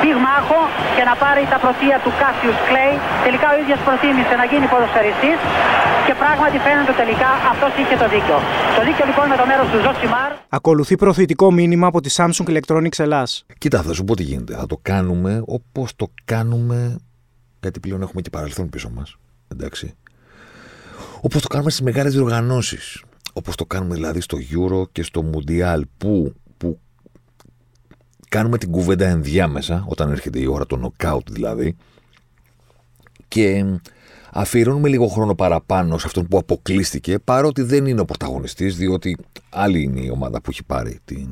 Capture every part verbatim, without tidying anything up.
πυγμάχο και να πάρει τα πρωτεία του Cassius Clay. Τελικά ο ίδιος προτίμησε να γίνει ποδοσφαιριστής και πράγματι φαίνεται τελικά αυτός είχε το δίκιο. Το δίκιο λοιπόν με το μέρος του Ζωσιμάρ. Ακολουθεί προωθητικό μήνυμα από τη Samsung Electronics Ελλάς. Κοίτα, θα σου πω τι γίνεται. Θα το κάνουμε όπως το κάνουμε. Γιατί πλέον έχουμε και παρελθόν πίσω μας. Εντάξει. Όπως το κάνουμε στις μεγάλες διοργανώσεις. Όπως το κάνουμε δηλαδή στο Euro και στο Mundial. Που, που κάνουμε την κουβέντα ενδιάμεσα, όταν έρχεται η ώρα, το knockout δηλαδή. Και αφιερώνουμε λίγο χρόνο παραπάνω σε αυτόν που αποκλείστηκε. Παρότι δεν είναι ο πρωταγωνιστής, διότι άλλη είναι η ομάδα που έχει πάρει την,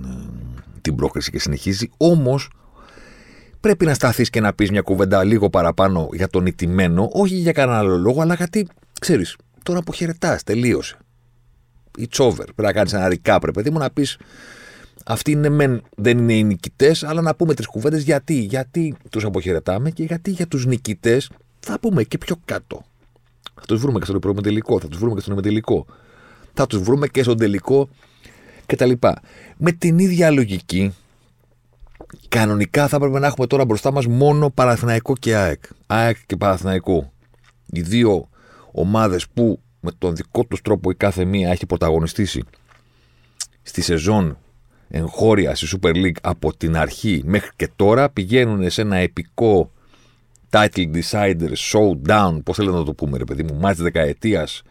την πρόκριση και συνεχίζει. Όμως. Πρέπει να σταθείς και να πεις μια κουβέντα λίγο παραπάνω για τον ηττημένο, όχι για κανένα άλλο λόγο, αλλά γιατί, ξέρεις, τώρα αποχαιρετάς, τελείωσε. It's over. Πρέπει να κάνεις ένα recap, ρε παιδί μου, να πεις αυτοί είναι μεν, δεν είναι οι νικητές, αλλά να πούμε τρεις κουβέντες γιατί, γιατί τους αποχαιρετάμε και γιατί για τους νικητές θα πούμε και πιο κάτω. Θα τους βρούμε και στον προημιτελικό, θα τους βρούμε και στον ημιτελικό, θα τους βρούμε και στον τελικό κτλ. Με την ίδια λογική. Κανονικά θα έπρεπε να έχουμε τώρα μπροστά μας μόνο Παναθηναϊκό και ΑΕΚ. ΑΕΚ και Παναθηναϊκό. Οι δύο ομάδες που με τον δικό τους τρόπο η κάθε μία έχει πρωταγωνιστήσει στη σεζόν εγχώρια στη Super League από την αρχή μέχρι και τώρα, πηγαίνουν σε ένα επικό title decider, showdown, πώς θέλετε να το πούμε ρε παιδί μου, μάτς δεκαετίας,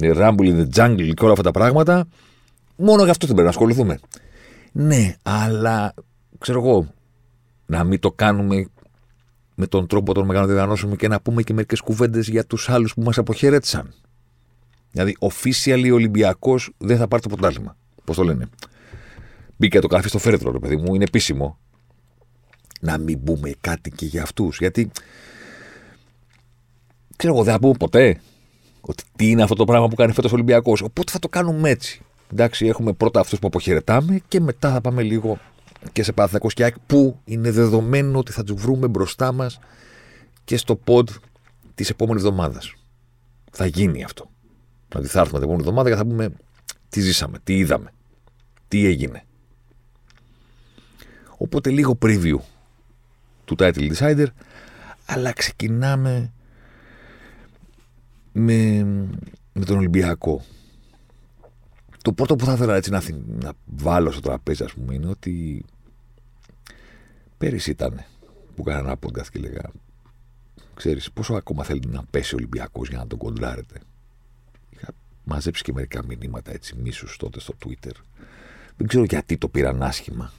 Rumble in the Jungle και όλα αυτά τα πράγματα. Μόνο γι' αυτό δεν πρέπει να ασχοληθούμε. Ναι, αλλά... ξέρω εγώ, να μην το κάνουμε με τον τρόπο των μεγάλων διοργανώσεων και να πούμε και μερικές κουβέντες για τους άλλους που μας αποχαιρέτησαν. Δηλαδή, officially ο Ολυμπιακός δεν θα πάρει το πρωτάθλημα. Πώς το λένε. Μπήκε το καφέ στο φέρετρο, ρε παιδί μου, είναι επίσημο. Να μην πούμε κάτι και για αυτούς. Γιατί, ξέρω εγώ, δεν θα πούμε ποτέ ότι τι είναι αυτό το πράγμα που κάνει φέτος ο Ολυμπιακός. Οπότε θα το κάνουμε έτσι. Εντάξει, έχουμε πρώτα αυτούς που αποχαιρετάμε και μετά θα πάμε λίγο. Και σε Παναθηναϊκό και ΑΕΚ που είναι δεδομένο ότι θα τους βρούμε μπροστά μας και στο pod της επόμενης εβδομάδας. Θα γίνει αυτό. Δηλαδή θα έρθουμε την επόμενη εβδομάδα και θα πούμε τι ζήσαμε, τι είδαμε, τι έγινε. Οπότε λίγο preview του Title Decider, αλλά ξεκινάμε με, με τον Ολυμπιακό. Το πρώτο που θα ήθελα έτσι να, να βάλω στο τραπέζι, ας πούμε, είναι ότι πέρυσι ήταν που κάνανε ένα podcast και λέγα, ξέρεις, πόσο ακόμα θέλει να πέσει ο Ολυμπιακός για να τον κοντράρετε. Είχα μαζέψει και μερικά μηνύματα έτσι μίσους τότε στο Twitter. Δεν ξέρω γιατί το πήραν άσχημα.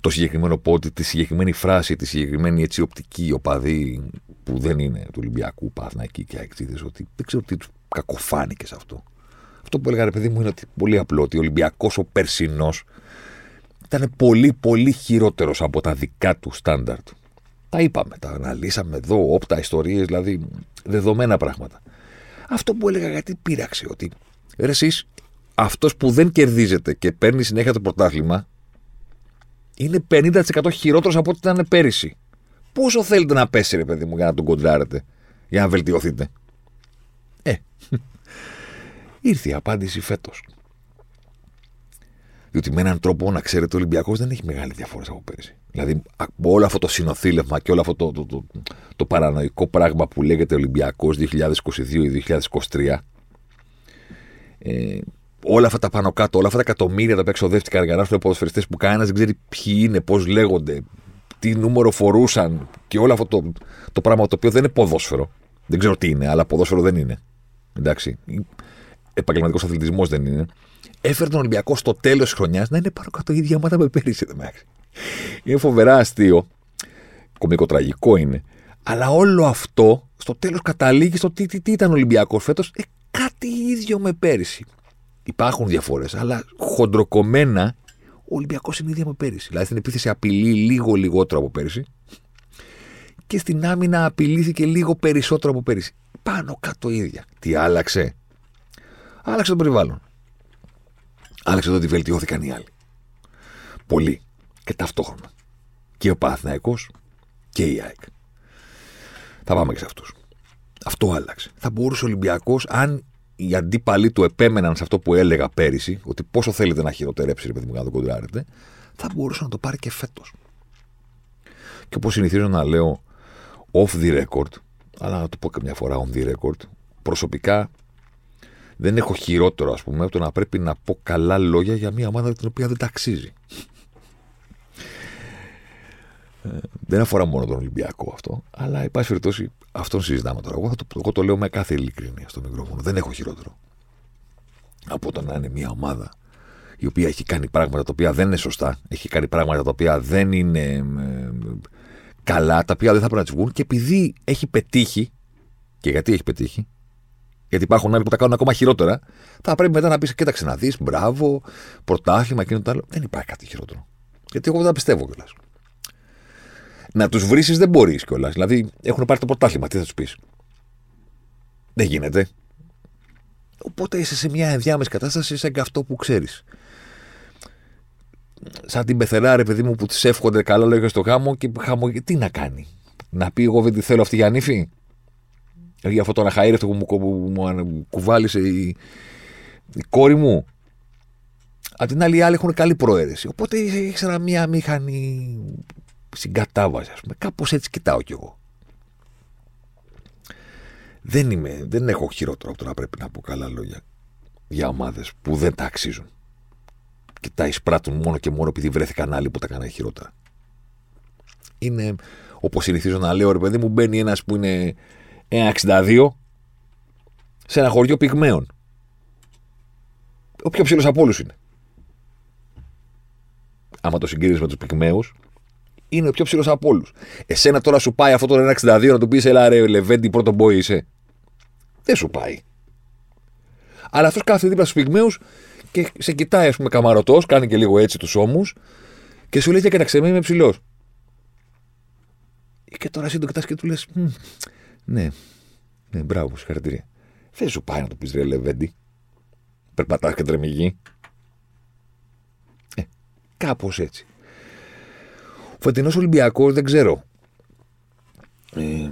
Το συγκεκριμένο πόντι, τη συγκεκριμένη φράση, τη συγκεκριμένη έτσι οπτική οπαδή που δεν είναι του Ολυμπιακού, Παναθηναϊκού και αεξίδες, ότι δεν ξέρω τι τους κακοφάνηκε σε αυτό. Αυτό που έλεγα, ρε παιδί μου, είναι ότι πολύ απλό, ότι ο Ολυμπιακός ο περσινός ήταν πολύ πολύ χειρότερος από τα δικά του στάνταρτ. Τα είπαμε, τα αναλύσαμε εδώ, όπτα ιστορίες, δηλαδή δεδομένα πράγματα. Αυτό που έλεγα, γιατί πείραξε, ότι ρε εσείς, αυτός που δεν κερδίζεται και παίρνει συνέχεια το πρωτάθλημα είναι πενήντα τοις εκατό χειρότερος από ό,τι ήταν πέρυσι. Πόσο θέλετε να πέσει, ρε παιδί μου, για να τον κοντράρετε, για να βελτιωθείτε. Ε... Ήρθε η απάντηση φέτος. Διότι με έναν τρόπο, να ξέρετε, ο Ολυμπιακός δεν έχει μεγάλη διαφορά από πέρυσι. Δηλαδή, όλο αυτό το συνοθήλευμα και όλο αυτό το, το, το, το παρανοϊκό πράγμα που λέγεται Ολυμπιακός είκοσι είκοσι δύο ή είκοσι είκοσι τρία, ε, όλα αυτά τα πάνω κάτω, όλα αυτά τα εκατομμύρια τα οποία εξοδεύτηκαν για να έρθουν ποδοσφαιριστές που κανένας δεν ξέρει ποιοι είναι, πώς λέγονται, τι νούμερο φορούσαν και όλο αυτό το, το πράγμα το οποίο δεν είναι ποδόσφαιρο. Δεν ξέρω τι είναι, αλλά ποδόσφαιρο δεν είναι. Εντάξει. Επαγγελματικός αθλητισμός δεν είναι. Έφερε τον Ολυμπιακό στο τέλος της χρονιάς να είναι πάνω κάτω η ίδια ομάδα με πέρυσι. Είναι φοβερά αστείο. Κωμικοτραγικό είναι. Αλλά όλο αυτό στο τέλος καταλήγει στο τι, τι, τι ήταν ο Ολυμπιακός φέτος. Ε, κάτι ίδιο με πέρυσι. Υπάρχουν διαφορές, αλλά χοντροκομμένα ο Ολυμπιακός είναι ίδιο με πέρυσι. Δηλαδή στην επίθεση απειλεί λίγο λιγότερο από πέρυσι. και στην άμυνα απειλήσει και λίγο περισσότερο από πέρυσι. Πάνω κάτω ίδια. Τι άλλαξε? Άλλαξε το περιβάλλον. Άλλαξε το ότι βελτιώθηκαν οι άλλοι. Πολύ. Και ταυτόχρονα. Και ο Παναθηναϊκός και η ΑΕΚ. Θα πάμε και σε αυτούς. Αυτό άλλαξε. Θα μπορούσε ο Ολυμπιακός, αν οι αντίπαλοι του επέμεναν σε αυτό που έλεγα πέρυσι, ότι πόσο θέλετε να χειροτερέψει, ρε παιδί μου, να το κοντράρετε, θα μπορούσε να το πάρει και φέτος. Και όπως συνηθίζω να λέω off the record, αλλά να το πω και μια φορά on the record, προσωπικά δεν έχω χειρότερο, ας πούμε, από το να πρέπει να πω καλά λόγια για μια ομάδα την οποία δεν ταξίζει. Ε, δεν αφορά μόνο τον Ολυμπιακό αυτό, αλλά εν πάση περιπτώσει αυτόν συζητάμε τώρα. Εγώ, το, εγώ το λέω με κάθε ειλικρίνεια στο μικρόφωνο. Δεν έχω χειρότερο από το να είναι μια ομάδα η οποία έχει κάνει πράγματα τα οποία δεν είναι σωστά, έχει κάνει πράγματα τα οποία δεν είναι ε, καλά, τα οποία δεν θα πρέπει να τις βγουν, και επειδή έχει πετύχει, και γιατί έχει πετύχει, γιατί υπάρχουν άλλοι που τα κάνουν ακόμα χειρότερα, θα πρέπει μετά να πεις: κοίταξε να δεις, μπράβο, πρωτάθλημα, εκείνο το άλλο. Δεν υπάρχει κάτι χειρότερο. Γιατί εγώ δεν τα πιστεύω κιόλας. Να τους βρήσεις δεν μπορείς κιόλας. Δηλαδή έχουν πάρει το πρωτάθλημα, τι θα τους πεις? Δεν γίνεται. Οπότε είσαι σε μια ενδιάμεση κατάσταση, σαν και αυτό που ξέρεις. Σαν την πεθερά, ρε παιδί μου, που της εύχονται καλά λόγια στο γάμο και χαμο... τι να κάνει? Να πει: εγώ δεν τη θέλω αυτή για νύφη? Για αυτό το αναχαήρευτο που μου, που μου κουβάλισε η... η κόρη μου. Απ' την άλλη, οι άλλοι έχουν καλή προαίρεση. Οπότε έχεις μια μηχανή συγκατάβαση, ας πούμε. Κάπως έτσι κοιτάω κι εγώ. Δεν, είμαι, δεν έχω χειρότερο από το να πρέπει να πω καλά λόγια για ομάδες που δεν τα αξίζουν και τα εισπράττουν μόνο και μόνο επειδή βρέθηκαν άλλοι που τα κάνανε χειρότερα. Είναι, όπως συνηθίζω να λέω, ρε παιδί μου, μπαίνει ένας που είναι ένα εξήντα δύο σε ένα χωριό πυγμαίων. Ο πιο ψηλός από όλους είναι. Άμα το συγκρίνεις με τους πυγμαίους, είναι ο πιο ψηλός από όλους. Εσένα τώρα σου πάει αυτό το ένα εξήντα δύο να του πεις: έλα ρε Λεβέντη, πρώτο μπόι είσαι? Δεν σου πάει. Αλλά αυτός κάθεται δίπλα στους πυγμαίους και σε κοιτάει, ας πούμε, καμαρωτός, κάνει και λίγο έτσι τους ώμους και σου λέει: και κοίταξε με, είμαι ψηλός. Και τώρα εσύ το κοιτάς και του λες: ναι, ναι, μπράβο, συγχαρητήρια. Δεν σου πάει να του πεις: ρε Λεβέντη, περπατάς και τρεμιγεί? Ε, κάπως έτσι. Φετινός Ολυμπιακός δεν ξέρω ε,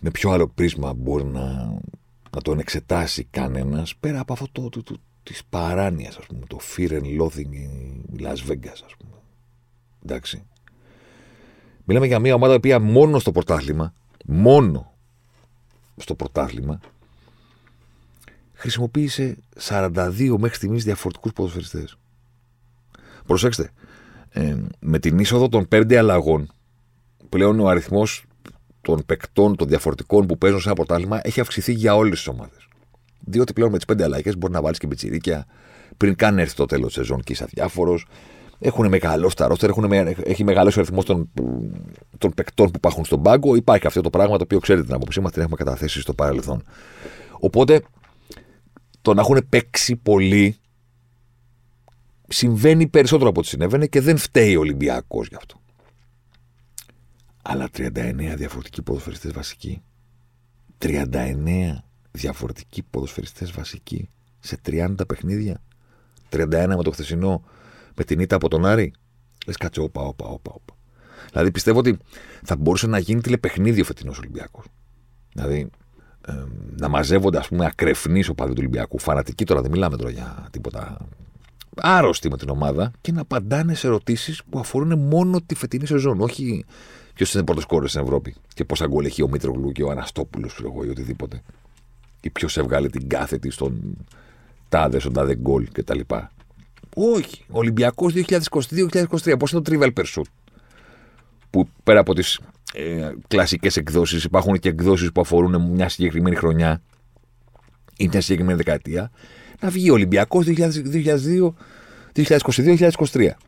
με ποιο άλλο πρίσμα μπορεί να, να τον εξετάσει κανένας, πέρα από αυτό το, το, το, της παράνοιας, ας πούμε, το fear and loathing in Las Vegas, ας πούμε. Εντάξει. Μιλάμε για μια ομάδα η οποία μόνο στο πρωτάθλημα, μόνο στο πρωτάθλημα, χρησιμοποίησε σαράντα δύο μέχρι στιγμής διαφορετικούς ποδοσφαιριστές. Προσέξτε. Ε, με την είσοδο των πέντε αλλαγών, πλέον ο αριθμός των παικτών, των διαφορετικών που παίζουν σε ένα πρωτάθλημα έχει αυξηθεί για όλες τις ομάδες. Διότι πλέον με τις πέντε αλλαγές μπορεί να βάλεις και πιτσιρίκια πριν καν έρθει το τέλος της σεζόν και είσαι αδιάφορος. Έχουν μεγαλώσει τα ρόστερ, έχει μεγαλώσει ο αριθμός των, των παικτών που υπάρχουν στον πάγκο. Υπάρχει αυτό το πράγμα το οποίο ξέρετε την άποψή μας, την έχουμε καταθέσει στο παρελθόν. Οπότε το να έχουν παίξει πολύ συμβαίνει περισσότερο από ό,τι συνέβαινε και δεν φταίει ο Ολυμπιακός γι' αυτό. Αλλά τριάντα εννέα διαφορετικοί ποδοσφαιριστές βασικοί. τριάντα εννέα διαφορετικοί ποδοσφαιριστές βασικοί σε τριάντα παιχνίδια. τριάντα ένα με το χθεσινό, με την ήττα από τον Άρη. Λες κάτσε, όπα, όπα, όπα, όπα. Δηλαδή πιστεύω ότι θα μπορούσε να γίνει τηλεπαιχνίδι ο φετινός Ολυμπιακός. Δηλαδή ε, να μαζεύονται, ας πούμε, ακρεφνείς οπαδοί του Ολυμπιακού, φανατικοί τώρα, δεν μιλάμε τώρα για τίποτα. Άρρωστοι με την ομάδα και να απαντάνε σε ερωτήσεις που αφορούν μόνο τη φετινή σεζόν. Όχι ποιος είναι πρώτος σκόρερ στην Ευρώπη και πόσα γκολ έχει ο Μήτρογλου και ο Αναστόπουλος, ή οτιδήποτε. Ή ποιος έβγαλε την κάθετη στον τάδε, στον τάδε γκολ κτλ. Όχι. Ολυμπιακός είκοσι είκοσι δύο είκοσι είκοσι τρία. Πώς είναι το Trivial Pursuit? Που πέρα από τις ε, κλασικές εκδόσεις, υπάρχουν και εκδόσεις που αφορούν μια συγκεκριμένη χρονιά ή μια συγκεκριμένη δεκαετία. Να βγει ο Ολυμπιακός είκοσι είκοσι δύο είκοσι είκοσι τρία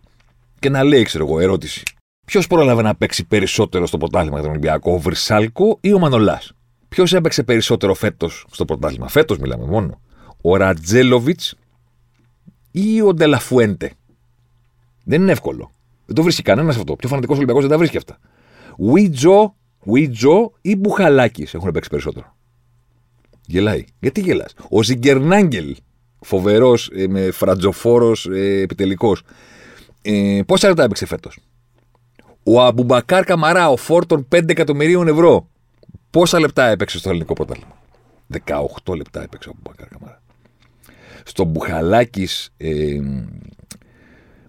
και να λέει, ξέρω εγώ, ερώτηση: ποιος πρόλαβε να παίξει περισσότερο στο πρωτάθλημα για τον Ολυμπιακό, ο Βρυσάλκο ή ο Μανολάς? Ποιος έπαιξε περισσότερο φέτος στο πρωτάθλημα? Φέτος μιλάμε μόνο. Ο Ρατζέλοβιτς ή ο Ντελαφουέντε? Δεν είναι εύκολο. Δεν το βρίσκει κανένας αυτό. Πιο φανατικός Ολυμπιακός δεν τα βρίσκει αυτά. Ουιτζο Ουιτζο ή Μπουχαλάκι έχουν παίξει περισσότερο. Γελάει. Γιατί γελάς? Ο Ζιγκερνάγκελ, φοβερός, ε, φρατζοφόρος, ε, επιτελικός. Ε, πόσα λεπτά έπαιξε φέτος? Ο Αμπουμπακάρ Καμαρά, ο φόρτων πέντε εκατομμυρίων ευρώ. Πόσα λεπτά έπαιξε στο ελληνικό πρωτάθλημα? δεκαοκτώ λεπτά έπαιξε ο Αμπουμπακάρ Καμαρά. Στον Μπουχαλάκης ε,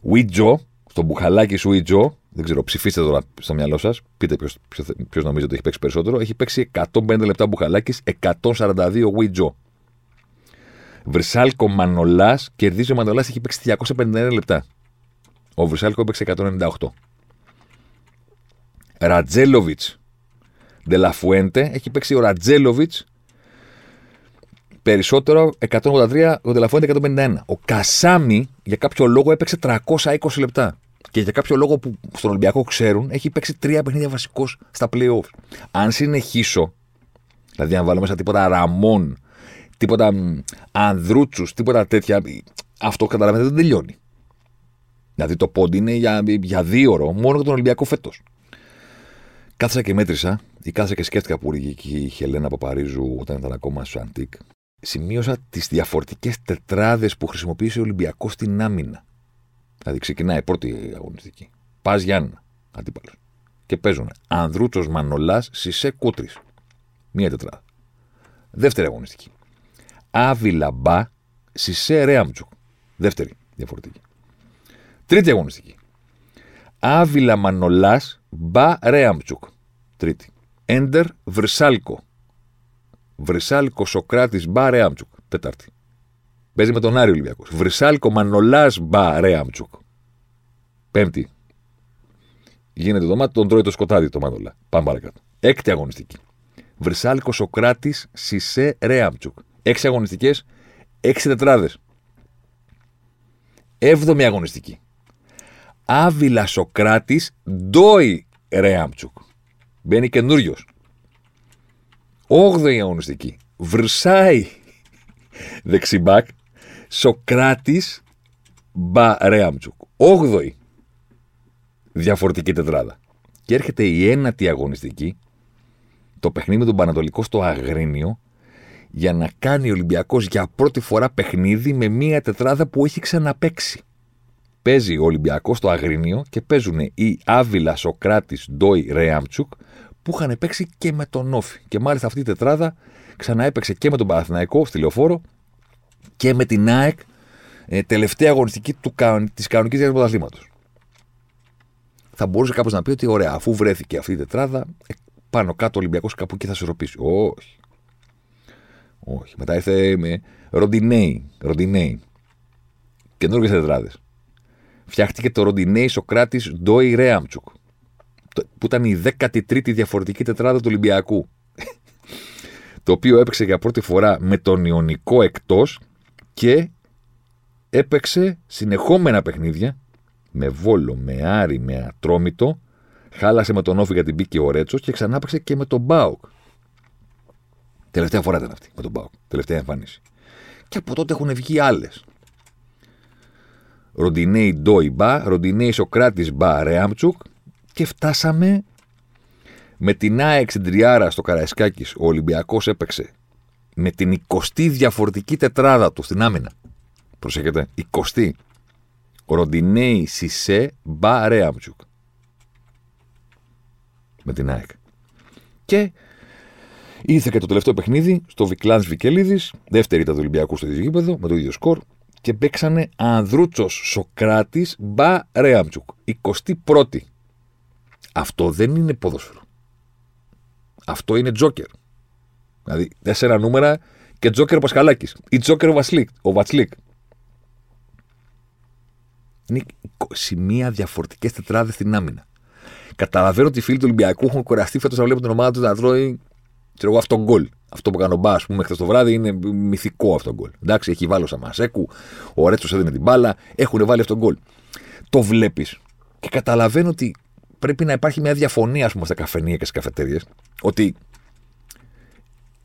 Ουιτζο, στον Μπουχαλάκης Ουιτζο, δεν ξέρω, ψηφίστε τώρα στο μυαλό σας, πείτε ποιος, ποιος νομίζετε ότι έχει παίξει περισσότερο. Έχει παίξει εκατόν πέντε λεπτά Μπουχαλάκης, εκατόν σαράντα δύο Ουιτζο. Βρυσάλκο Μανολάς, κερδίζει ο Μανολάς, έχει παίξει διακόσια πενήντα ένα λεπτά. Ο Βρυσάλκο έπαιξε εκατόν ενενήντα οκτώ. Ρατζέλοβιτς Ντελαφουέντε, έχει παίξει ο Ρατζέλοβιτς περισσότερο, εκατόν ογδόντα τρία, ο Δελαφουέντε εκατόν πενήντα ένα. Ο Κασάμι για κάποιο λόγο έπαιξε τριακόσια είκοσι λεπτά. Και για κάποιο λόγο που στον Ολυμπιακό ξέρουν, έχει παίξει τρία παιχνίδια βασικός στα play-off. Αν συνεχίσω, δηλαδή αν βάλω μέσα τίποτα Ραμών, τίποτα Ανδρούτσους, τίποτα τέτοια, αυτό καταλαβαίνετε δεν τελειώνει. Δηλαδή το πόντι είναι για, για δύο ώρο μόνο για τον Ολυμπιακό φέτος. Κάθεσα και μέτρησα, ή κάθεσα και σκέφτηκα που ρίγηκε η Χελένα Παπαρίζου όταν ήταν ακόμα στο Αντίκ. Σημείωσα τις διαφορετικές τετράδες που χρησιμοποίησε ο Ολυμπιακός στην άμυνα. Δηλαδή ξεκινάει πρώτη αγωνιστική. Πας Γιάννα, αντίπαλος. Και παίζουν Ανδρούτσος, Μανολάς, Σισέ, Κούτρης. Μία τετράδα. Δεύτερη αγωνιστική. Άβυλα, Μπα, Σισέ, Ρέαμτσουκ. Δεύτερη διαφορετική. Τρίτη αγωνιστική. Άβυλα, Μανολάς, Μπα, Ρέαμτσουκ. Τρίτη. Έντερ, Βρυσάλκο. Βρυσάλκο, Σοκράτης, Μπα, Ρέαμτσουκ. Τέταρτη. Παίζει με τον Άρη Ολυμπιακός. Βρυσάλκο, Μανολάς, Μπα, Ρέαμτσουκ. Πέμπτη. Γίνεται το μάτι, τον τρώει το σκοτάδι το Μανολά. Πάμε παρακάτω. Έκτη αγωνιστική. Βρυσάλκο, Σοκράτης, Σισέ, Ρέαμτσουκ. Έξι αγωνιστικές, έξι τετράδες. Έβδομη αγωνιστική. Άβυλα, Σοκράτης, Ντόι, Ρέαμτσουκ. Μπαίνει καινούριος. Όγδοη αγωνιστική. Βρυσάη. Δεξιμπάκ. Σοκράτης, Μπα, Ρέαμτσουκ. Όγδοη. Διαφορετική τετράδα. Και έρχεται η ένατη αγωνιστική. Το παιχνίδι με τον Πανατολικό στο Αγρίνιο. Για να κάνει ο Ολυμπιακός για πρώτη φορά παιχνίδι με μία τετράδα που έχει ξαναπαίξει. Παίζει ο Ολυμπιακός στο Αγρίνιο και παίζουν οι Άβυλα, Σοκράτης, Ντόι, Ρέαμτσουκ που είχαν παίξει και με τον Όφι. Και μάλιστα αυτή η τετράδα ξαναέπαιξε και με τον Παναθηναϊκό στη Λεωφόρο και με την ΑΕΚ, ε, τελευταία αγωνιστική του, της κανονικής διάρκειας πρωταθλήματος. Θα μπορούσε κάποιος να πει ότι ωραία, αφού βρέθηκε αυτή η τετράδα, πάνω κάτω ο Ολυμπιακός κάπου εκεί θα σωροπήσει. Όχι. Όχι. Μετά ήρθε με Ροντινέι. Ροντινέι. Καινούργιες τετράδες. Φτιάχτηκε το Ροντινέι, Σοκράτης, Ντόι, Ρέαμτσουκ. Που ήταν η δέκατη τρίτη διαφορετική τετράδα του Ολυμπιακού. Το οποίο έπαιξε για πρώτη φορά με τον Ιωνικό εκτός και έπαιξε συνεχόμενα παιχνίδια με Βόλο, με Άρη, με Ατρόμητο. Χάλασε με τον Όφη γιατί μπήκε ο Ρέτσος και ξανά έπαιξε και με τον ΠΑΟΚ. Τελευταία φορά ήταν αυτή με τον ΠΑΟΚ. Τελευταία εμφάνιση. Και από τότε έχουν βγει άλλες. Ροντινέι, Ντόι, Μπα, Ροντινέι, Σοκράτης, Μπα, Ρέαμτσουκ και φτάσαμε με την ΑΕΚ στην τριάρα στο Καραϊσκάκης. Ο Ολυμπιακός έπαιξε με την εικοστή διαφορετική τετράδα του στην άμυνα. Προσέχετε, εικοστή. Ροντινέι, Σισέ, Μπα, Ρέαμτσουκ. Με την ΑΕΚ. Και ήρθε και το τελευταίο παιχνίδι στο Βικλάνς Βικελίδης, δεύτερη ήταν του Ολυμπιακού στο ίδιο γήπεδο, με το ίδιο σκορ. Και παίξανε Ανδρούτσος, Σοκράτης, Μπα, Ρέαμτσουκ. εικοστή πρώτη. Αυτό δεν είναι ποδόσφαιρο. Αυτό είναι τζόκερ. Δηλαδή, τέσσερα νούμερα και τζόκερ ο Πασχαλάκης. Ή τζόκερ ο Βασλίκ, ο Βατσλίκ. Είναι σημεία διαφορετικές τετράδες στην άμυνα. Καταλαβαίνω ότι οι φίλοι του Ολυμπιακού έχουν κουραστεί φέτος να βλέπουν την ομάδα τους να τρώει, ξέρω εγώ, αυτόν γκολ. Αυτό που κάνω μπα, α πούμε, χθες το βράδυ είναι μυθικό αυτόν γκολ. Εντάξει, έχει βάλει ο Σαμασέκου, ο Ρέτσος έδινε την μπάλα, έχουν βάλει αυτόν γκολ. Το βλέπεις. Και καταλαβαίνω ότι πρέπει να υπάρχει μια διαφωνία, α πούμε, στα καφενεία και στις καφετέριες, ότι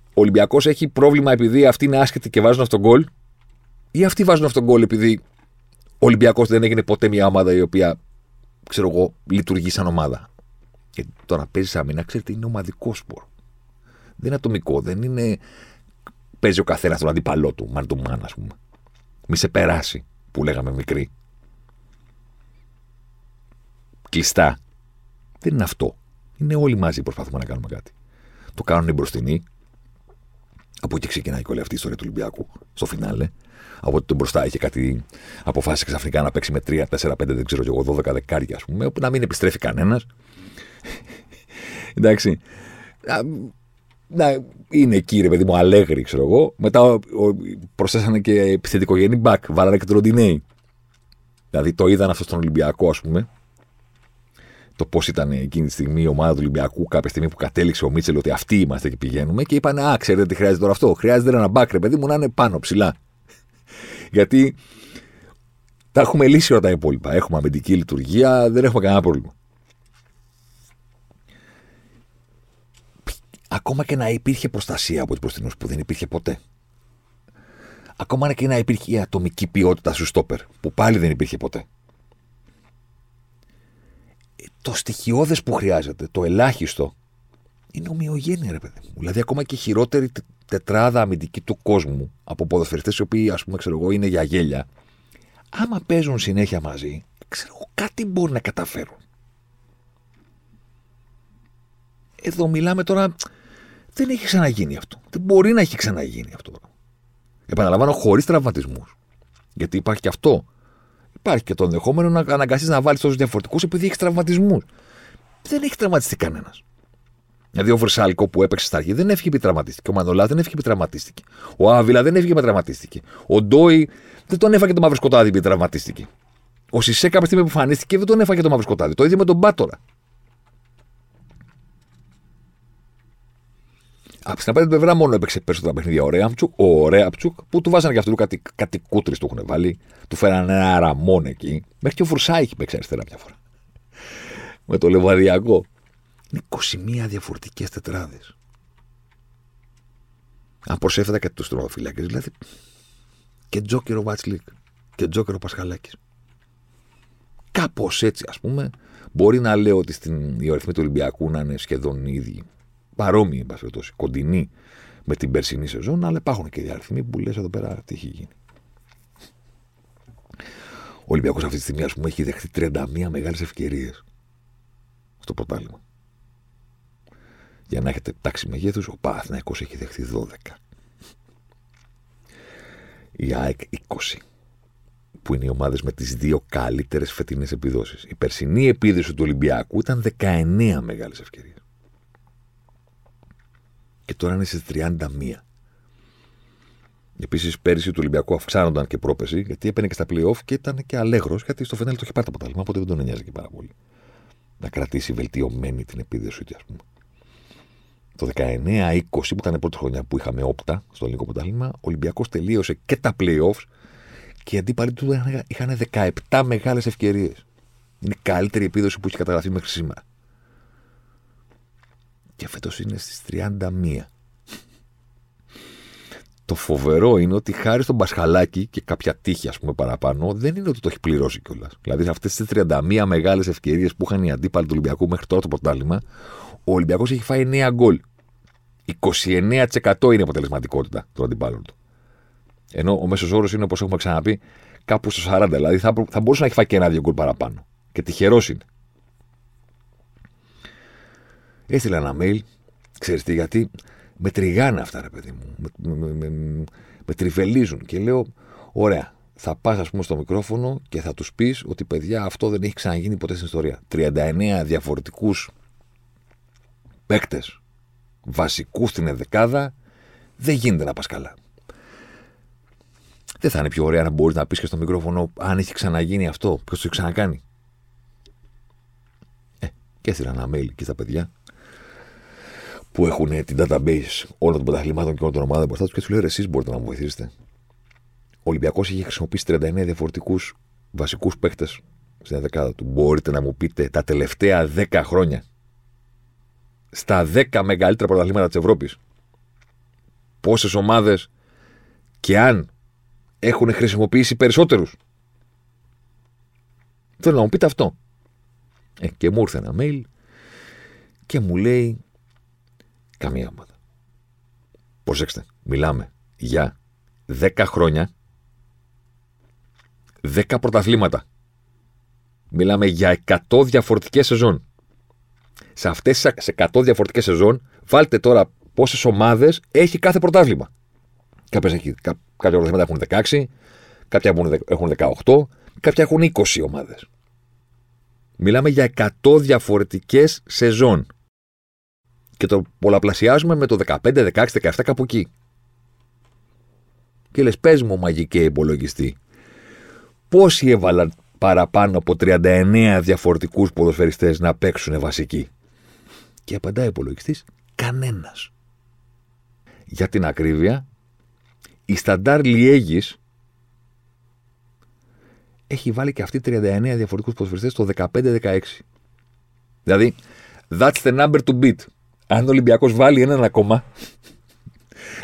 ο Ολυμπιακός έχει πρόβλημα επειδή αυτοί είναι άσχετοι και βάζουν αυτόν γκολ, ή αυτοί βάζουν αυτόν γκολ επειδή ο Ολυμπιακός δεν έγινε ποτέ μια ομάδα η οποία, ξέρω εγώ, λειτουργεί σαν ομάδα. Γιατί το να παίζεις άμυνα, ξέρετε, είναι ομαδικό σπορ. Δεν είναι ατομικό, δεν είναι. Παίζει ο καθένας τον αντίπαλό του, man to man, ας πούμε. Μη σε περάσει, που λέγαμε μικρή. Κλειστά. Δεν είναι αυτό. Είναι όλοι μαζί προσπαθούμε να κάνουμε κάτι. Το κάνουν οι μπροστινοί. Από εκεί ξεκινάει και όλη αυτή η ιστορία του Ολυμπιακού, στο φινάλε. Από ότι τον μπροστά είχε κάτι. Αποφάσισε ξαφνικά να παίξει με τρία, τέσσερα, πέντε, δεν ξέρω κι εγώ, δώδεκα δεκάρια, ας πούμε, όπου να μην επιστρέφει κανένας. Εντάξει. Να, είναι εκεί, ρε παιδί μου, Αλέγρι, ξέρω εγώ. Μετά προσθέσανε και επιθετικογενή μπακ, βάλανε και τον Ροντινέι. Δηλαδή το είδαν αυτό στον Ολυμπιακό, ας πούμε. Το πώς ήταν εκείνη τη στιγμή η ομάδα του Ολυμπιακού, κάποια στιγμή που κατέληξε ο Μίτσελ ότι αυτοί είμαστε και πηγαίνουμε. Και είπαν, α, ξέρετε τι χρειάζεται τώρα αυτό. Χρειάζεται ένα μπακ, ρε παιδί μου, να είναι πάνω, ψηλά. Γιατί τα έχουμε λύσει όλα τα υπόλοιπα. Έχουμε αμυντική λειτουργία, δεν έχουμε κανένα πρόβλημα. Ακόμα και να υπήρχε προστασία από τους προστινούς που δεν υπήρχε ποτέ. Ακόμα και να υπήρχε η ατομική ποιότητα στους στόπερ που πάλι δεν υπήρχε ποτέ. Το στοιχειώδες που χρειάζεται, το ελάχιστο, είναι ομοιογένεια, ρε παιδί μου. Δηλαδή, ακόμα και η χειρότερη τετράδα αμυντική του κόσμου από ποδοσφαιριστές οι οποίοι, ας πούμε, ξέρω εγώ, είναι για γέλια, άμα παίζουν συνέχεια μαζί, ξέρω εγώ, κάτι μπορεί να καταφέρουν. Εδώ μιλάμε τώρα. Δεν έχει ξαναγίνει αυτό. Δεν μπορεί να έχει ξαναγίνει αυτό. Επαναλαμβάνω, χωρίς τραυματισμούς. Γιατί υπάρχει και αυτό. Υπάρχει και το ενδεχόμενο να αναγκαστείς να βάλεις τόσους διαφορετικούς επειδή έχεις τραυματισμούς. Δεν έχει τραυματιστεί κανένας. Δηλαδή, ο Βρυσάλκο που έπαιξε στα αρχή δεν έφυγε επειδή τραυματίστηκε. Ο Μανολάς δεν έφυγε επειδή τραυματίστηκε. Ο Άβυλα δεν έφυγε επειδή τραυματίστηκε. Ο Ντόι δεν τον έφαγε το μαύρο σκοτάδι επειδή τραυματίστηκε. Ο Σισέ κάποια στιγμή εμφανίστηκε δεν τον έφαγε το μαύρο σκοτάδι. Το ίδιο με τον Μπάτορα. Από την απέναντι πλευρά μόνο έπαιξε περισσότερα παιχνίδια ο Ρέαμτσουκ, ο Ρέαμτσουκ που του βάζανε και αυτού κάτι, κάτι κούτρι του έχουν βάλει, του φέρανε ένα αραμόν εκεί. Μέχρι και ο Βρυσάλκο έχει παίξει αριστερά μια φορά. Με το Λεβαδιακό. Είναι είκοσι μία διαφορετικές τετράδες. Αν προσέφερα και τους τροματοφυλάκες, δηλαδή. Και τζόκερο Βάτσλικ. Και τζόκερο Πασχαλάκης. Κάπως έτσι, ας πούμε, μπορεί να λέω ότι στην, οι αριθμοί του Ολυμπιακού να είναι σχεδόν οι ίδιοι. Παρόμοιοι, κοντινοί με την περσινή σεζόν, αλλά υπάρχουν και διαρρυθμοί που λες εδώ πέρα τι έχει γίνει. Ο Ολυμπιακός αυτή τη στιγμή, ας πούμε, έχει δεχτεί τριάντα μία μεγάλες ευκαιρίες στο πρωτάθλημα. Για να έχετε τάξη μεγέθους, ο Παναθηναϊκός έχει δεχτεί δώδεκα. Η ΑΕΚ είκοσι, που είναι οι ομάδες με τις δύο καλύτερες φετινές επιδόσεις. Η περσινή επίδοση του Ολυμπιακού ήταν δεκαεννέα μεγάλες ευκαιρίες. Και τώρα είναι στις τριάντα μία. Επίσης, πέρυσι του Ολυμπιακού αυξάνονταν και πρόπεση, γιατί έπαιρνε και στα play-off και ήταν και αλέγρος, γιατί στο φινάλι το είχε πάρει το αποτέλεσμα, οπότε δεν τον νοιάζει και πάρα πολύ. Να κρατήσει βελτιωμένη την επίδοση του, ας πούμε. Το δεκαεννέα είκοσι, που ήταν η πρώτη χρονιά που είχαμε όπτα στο ελληνικό αποτέλεσμα, ο Ολυμπιακός τελείωσε και τα play-offs και οι αντίπαλοι του είχαν δεκαεπτά μεγάλες ευκαιρίες. Είναι η καλύτερη επίδοση που έχει καταγραφεί μέχρι σήμερα. Και φέτος είναι στις τριάντα μία. Το φοβερό είναι ότι χάρη στον Πασχαλάκη και κάποια τύχη, ας πούμε, παραπάνω, δεν είναι ότι το έχει πληρώσει κιόλας. Δηλαδή, σε αυτές τις τριάντα μία μεγάλες ευκαιρίες που είχαν οι αντίπαλοι του Ολυμπιακού μέχρι τώρα το πρωτάθλημα, ο Ολυμπιακός έχει φάει εννέα γκολ. είκοσι εννέα τοις εκατό είναι αποτελεσματικότητα των αντιπάλων του. Ενώ ο μέσος όρος είναι, όπως έχουμε ξαναπεί, κάπου στο σαράντα. Δηλαδή, θα, θα μπορούσε να έχει φάει και ένα-δύο γκολ παραπάνω. Και τυχερός είναι. Έστειλα ένα mail, ξέρεις τι, γιατί με τριγάνε αυτά, ρε παιδί μου. Με, με, με, με, με τριβελίζουν και λέω, ωραία, θα πας, ας πούμε, στο μικρόφωνο και θα τους πεις ότι, παιδιά, αυτό δεν έχει ξαναγίνει ποτέ στην ιστορία. τριάντα εννέα διαφορετικούς παίκτες βασικούς στην ενδεκάδα, δεν γίνεται να πας καλά. Δεν θα είναι πιο ωραία να μπορείς να πεις και στο μικρόφωνο, αν έχει ξαναγίνει αυτό, ποιος το έχει ξανακάνει? Ε, και έστειλα ένα mail και στα παιδιά που έχουν την database όλων των πρωταθλημάτων και όλων των ομάδων μπροστά τους και τους λέω, εσείς μπορείτε να μου βοηθήσετε. Ο Ολυμπιακός έχει χρησιμοποιήσει τριάντα εννέα διαφορετικούς βασικούς παίκτες στην δεκάδα του. Μπορείτε να μου πείτε τα τελευταία δέκα χρόνια στα δέκα μεγαλύτερα πρωταθλήματα της Ευρώπης πόσες ομάδες και αν έχουν χρησιμοποιήσει περισσότερους? Θέλω να μου πείτε αυτό. Ε, και μου ήρθε ένα mail και μου λέει καμία ομάδα. Προσέξτε, μιλάμε για δέκα χρόνια, δέκα πρωταθλήματα. Μιλάμε για εκατό διαφορετικές σεζόν. Σε αυτές τις εκατό διαφορετικές σεζόν, βάλτε τώρα πόσες ομάδες έχει κάθε πρωτάθλημα. Κάποιες έχει, κά, κάποια πρωταθλήματα έχουν δεκαέξι, κάποια έχουν δεκαοκτώ, κάποια έχουν είκοσι ομάδες. Μιλάμε για εκατό διαφορετικές σεζόν. Και το πολλαπλασιάζουμε με το δεκαπέντε, δεκαέξι, δεκαεπτά, κάπου εκεί. Και λες, πες μου, μαγικέ υπολογιστή, πόσοι έβαλαν παραπάνω από τριάντα εννέα διαφορετικούς ποδοσφαιριστές να παίξουνε βασικοί? Και απαντάει ο υπολογιστής, κανένας. Για την ακρίβεια, η Σταντάρ Λιέγης έχει βάλει και αυτή τριάντα εννέα διαφορετικούς ποδοσφαιριστές το δεκαπέντε δεκαέξι. Δηλαδή, that's the number to beat. Αν ο Ολυμπιακός βάλει έναν ακόμα,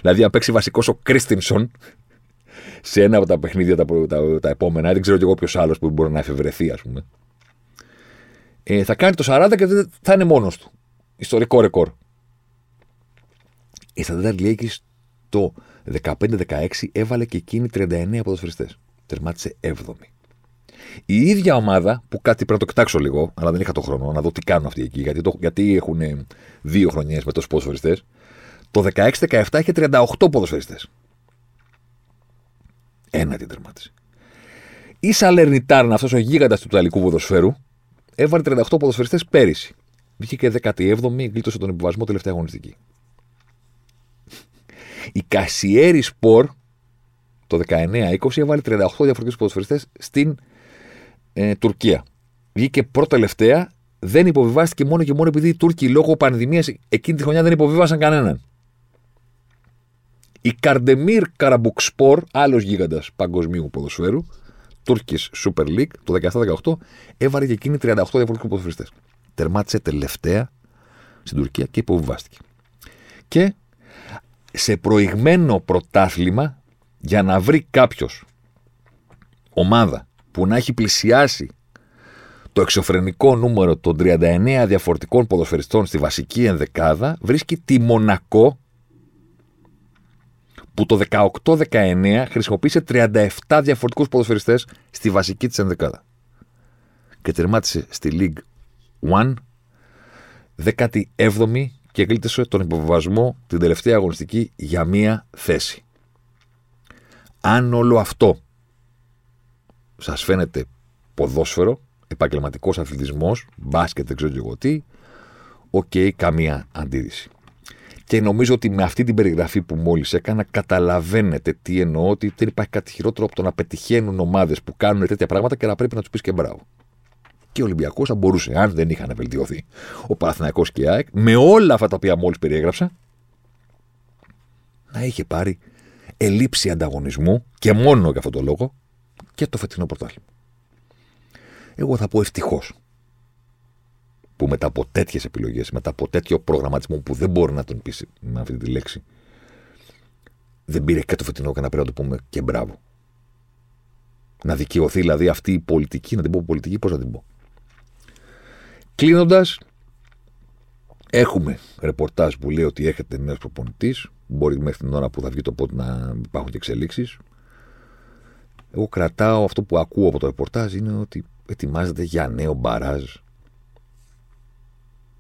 δηλαδή αν παίξει βασικός ο Κρίστινσον σε ένα από τα παιχνίδια τα, τα, τα επόμενα, δεν ξέρω κι εγώ ποιος άλλος που μπορεί να εφευρεθεί, ας πούμε, ε, θα κάνει το σαράντα και θα είναι μόνος του. Ιστορικό ρεκόρ. Η Σταντάρ Λιέγης το δεκαπέντε δεκαέξι έβαλε και εκείνη τριάντα εννέα ποδοσφαιριστές. Τερμάτισε έβδομη. Η ίδια ομάδα, που κάτι πρέπει να το κοιτάξω λίγο, αλλά δεν είχα το χρόνο να δω τι κάνουν αυτοί εκεί, γιατί, το, γιατί έχουν δύο χρονιές με τόσους ποδοσφαιριστές, το δεκαέξι δεκαεπτά είχε τριάντα οκτώ ποδοσφαιριστές. Ένα την τερμάτισε. Η Σαλερνιτάρνα, αυτός ο γίγαντας του Ιταλικού ποδοσφαίρου, έβαλε τριάντα οκτώ ποδοσφαιριστές πέρυσι. Βγήκε δέκατη έβδομη, γλίτωσε τον υποβασμό τελευταία αγωνιστική. Η Κασιέρι Σπορ το δεκαεννέα είκοσι έβαλε τριάντα οκτώ διαφορετικούς ποδοσφαιριστές στην ε, Τουρκία. Βγήκε πρώτα-τελευταία, δεν υποβιβάστηκε μόνο και μόνο επειδή οι Τούρκοι λόγω πανδημίας εκείνη τη χρονιά δεν υποβίβασαν κανέναν. Η Καρτεμίρ Καραμπουκσπορ, άλλος γίγαντας παγκοσμίου ποδοσφαίρου, Turkish Super League, το δεκαεπτά δεκαοκτώ, έβαλε και εκείνη τριάντα οκτώ διαφορετικούς ποδοσφαιριστές. Τερμάτισε τελευταία στην Τουρκία και υποβιβάστηκε. Και σε προηγμένο πρωτάθλημα, για να βρει κάποιος ομάδα που να έχει πλησιάσει το εξωφρενικό νούμερο των τριάντα εννέα διαφορετικών ποδοσφαιριστών στη βασική ενδεκάδα, βρίσκει τη Μονακό, που το δεκαοκτώ δεκαεννέα χρησιμοποίησε τριάντα επτά διαφορετικούς ποδοσφαιριστές στη βασική της ενδεκάδα. Και τερμάτισε στη League One δέκατη έβδομη και γλίτωσε τον υποβιβασμό την τελευταία αγωνιστική για μία θέση. Αν όλο αυτό σας φαίνεται ποδόσφαιρο, επαγγελματικός αθλητισμός, μπάσκετ, δεν ξέρω και εγώ τι, οκ, okay, καμία αντίρρηση. Και νομίζω ότι με αυτή την περιγραφή που μόλις έκανα καταλαβαίνετε τι εννοώ, ότι δεν υπάρχει κάτι χειρότερο από το να πετυχαίνουν ομάδες που κάνουν τέτοια πράγματα και να πρέπει να τους πεις και μπράβο. Και ο Ολυμπιακός θα μπορούσε, αν δεν είχαν βελτιωθεί ο Παναθηναϊκός και η ΑΕΚ, με όλα αυτά τα οποία μόλις περιέγραψα, να είχε πάρει ελλείψη ανταγωνισμού και μόνο για αυτόν τον λόγο και το φετινό πρωτάθλημα. Εγώ θα πω ευτυχώς που μετά από τέτοιες επιλογές, μετά από τέτοιο προγραμματισμό που δεν μπορεί να τον πει με αυτή τη λέξη, δεν πήρε και το φετινό και να πρέπει να το πούμε και μπράβο. Να δικαιωθεί δηλαδή αυτή η πολιτική, να την πω πολιτική, πώς να την πω. Κλείνοντας, έχουμε ρεπορτάζ που λέει ότι έρχεται νέος προπονητής. Μπορεί μέχρι την ώρα που θα βγει το πόντ να υπάρχουν και εξελίξεις. Εγώ κρατάω αυτό που ακούω από το ρεπορτάζ, είναι ότι ετοιμάζεται για νέο μπαράζ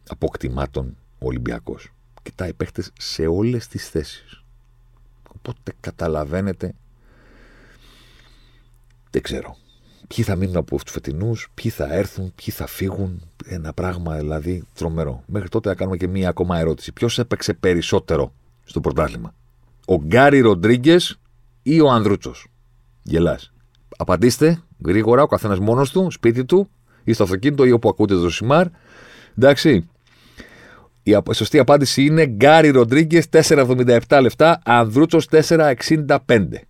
αποκτημάτων ο Ολυμπιακός. Κοιτάει παίχτες σε όλες τις θέσεις. Οπότε καταλαβαίνετε, δεν ξέρω, ποιοι θα μείνουν από τους φετινούς, ποιοι θα έρθουν, ποιοι θα φύγουν. Ένα πράγμα δηλαδή τρομερό. Μέχρι τότε θα κάνουμε και μία ακόμα ερώτηση. Ποιος έπαιξε περισσότερο στο πρωτάθλημα, ο Γκάρι Ροντρίγκες ή ο Ανδρούτσος? Γελάς. Απαντήστε γρήγορα, ο καθένας μόνος του, σπίτι του ή στο αυτοκίνητο ή όπου ακούτε το Ζωσιμάρ. Εντάξει. Η σωστή απάντηση είναι Γκάρι Ροντρίγκες τέσσερα εβδομήντα επτά λεπτά, Ανδρούτσος τέσσερα εξήντα πέντε.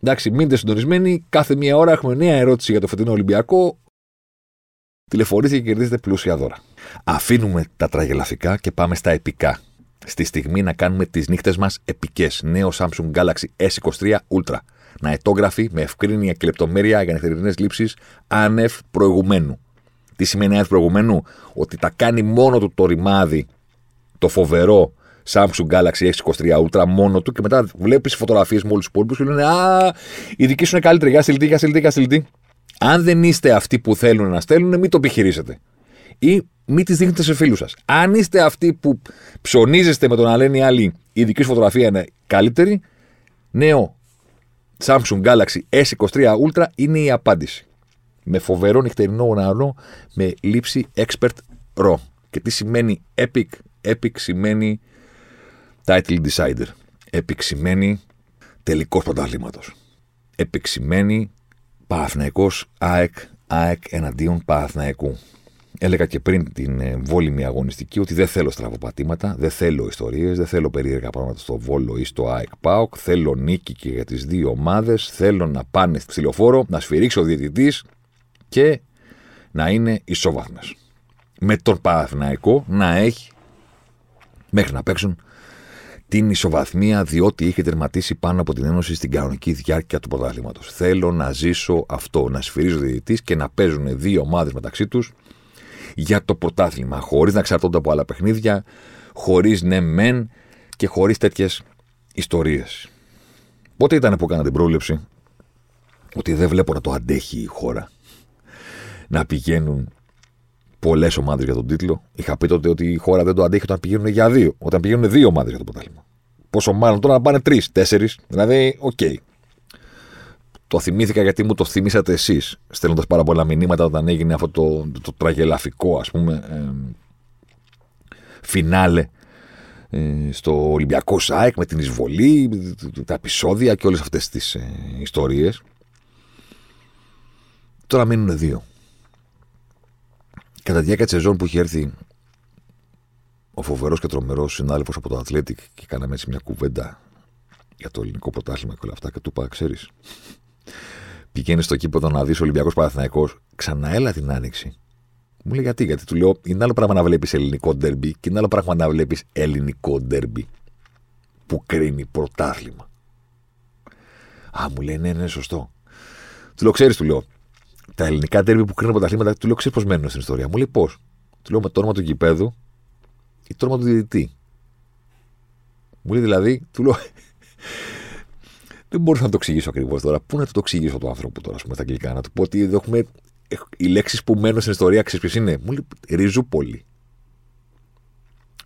Εντάξει, μείνετε συντονισμένοι. Κάθε μία ώρα έχουμε νέα ερώτηση για το φετινό Ολυμπιακό. Τηλεφωνήστε και κερδίζετε πλούσια δώρα. Αφήνουμε τα τραγελαφικά και πάμε στα επικά. Στη στιγμή να κάνουμε τις νύχτες μας επικές. Νέο Samsung Galaxy ες είκοσι τρία Ultra. Ναετόγραφη με ευκρίνεια και λεπτομέρεια για νυχτερινές λήψεις άνευ προηγουμένου. Τι σημαίνει ένας προηγουμένου? Ότι τα κάνει μόνο του το ρημάδι, το φοβερό Samsung Galaxy ες είκοσι τρία Ultra μόνο του, και μετά βλέπεις φωτογραφίες με όλους τους υπόλοιπους και λένε «Α, η δική σου είναι καλύτερη, για στυλτή, για στυλτή, για στυλτή». Αν δεν είστε αυτοί που θέλουν να στέλνουν, μην το επιχειρήσετε. Ή μην τις δείχνετε σε φίλους σας. Αν είστε αυτοί που ψωνίζεστε με το να λένε οι άλλοι «Η δική σου φωτογραφία είναι καλύτερη», νέο Samsung Galaxy ες είκοσι τρία Ultra είναι η απάντηση. Με φοβερό νυχτερινό ουρανό, με λήψη Expert Raw. Και τι σημαίνει Epic? Epic σημαίνει Title Decider. Epic σημαίνει τελικός πρωταθλήματος. Epic σημαίνει Παναθηναϊκός ΑΕΚ, ΑΕΚ εναντίον Παναθηναϊκού. Έλεγα και πριν την βόλυμη αγωνιστική ότι δεν θέλω στραβοπατήματα, δεν θέλω ιστορίες, δεν θέλω περίεργα πράγματα στο Βόλο ή στο ΑΕΚ ΠΑΟΚ. Θέλω νίκη και για τις δύο ομάδες. Θέλω να πάνε στη ψηλοφόρο, να σφυρίξει ο διαιτητής και να είναι ισόβαθμες. Με τον Παναθηναϊκό να έχει μέχρι να παίξουν την ισοβαθμία, διότι είχε τερματίσει πάνω από την Ένωση στην κανονική διάρκεια του πρωταθλήματος. Θέλω να ζήσω αυτό, να σφυρίζει ο διαιτητής και να παίζουν δύο ομάδες μεταξύ τους για το πρωτάθλημα, χωρίς να εξαρτώνται από άλλα παιχνίδια, χωρίς ναι μεν και χωρίς τέτοιες ιστορίες. Πότε ήταν που έκανα την πρόβλεψη ότι δεν βλέπω να το αντέχει η χώρα, να πηγαίνουν πολλές ομάδες για τον τίτλο? Είχα πει τότε ότι η χώρα δεν το αντέχει όταν πηγαίνουν για δύο, όταν πηγαίνουν δύο ομάδες για το πρωτάθλημα. Πόσο μάλλον τώρα να πάνε τρεις, τέσσερις, δηλαδή, οκ. Okay. Το θυμήθηκα γιατί μου το θυμήσατε εσείς, στέλνοντας πάρα πολλά μηνύματα όταν έγινε αυτό το, το, το τραγελαφικό, ας πούμε, ε, φινάλε ε, στο Ολυμπιακό ΣΑΕΚ με την εισβολή, τα επεισόδια και όλες αυτές τις ε, ιστορίες. Τώρα μείνουν δύο. Κατά τη διάρκεια της σεζόν που είχε έρθει ο φοβερός και τρομερός συνάδελφος από το Athletic και κάναμε έτσι μια κουβέντα για το ελληνικό πρωτάθλημα και όλα αυτά, και του είπα, ξέρεις, πηγαίνεις στο κήπεδο να δεις Ολυμπιακός Παναθηναϊκός, ξαναέλα την Άνοιξη. Μου λέει γιατί, γιατί του λέω, είναι άλλο πράγμα να βλέπεις ελληνικό ντέρμπι και είναι άλλο πράγμα να βλέπεις ελληνικό ντέρμπι που κρίνει πρωτάθλημα. Α, μου λέει, ναι, ναι, σωστό. Του λέω, ξέρεις, του λέω, τα ελληνικά ντέρμπι που κρίνουν πρωταθλήματα, του λέω, ξέρεις πώς μένουν στην ιστορία. Μου λέει, πώς? Του λέω, με το όνομα του γηπέδου ή το όνομα του διαιτητή. Μου λέει, δηλαδή, του λέω. Δεν μπορούσα να το εξηγήσω ακριβώς τώρα. Πού να το εξηγήσω του άνθρωπου τώρα, ας πούμε, στα αγγλικά, να του πω ότι εδώ έχουμε. Οι λέξεις που μένουν στην ιστορία, ξέρεις ποιος είναι? Μου λέει, Ριζούπολη.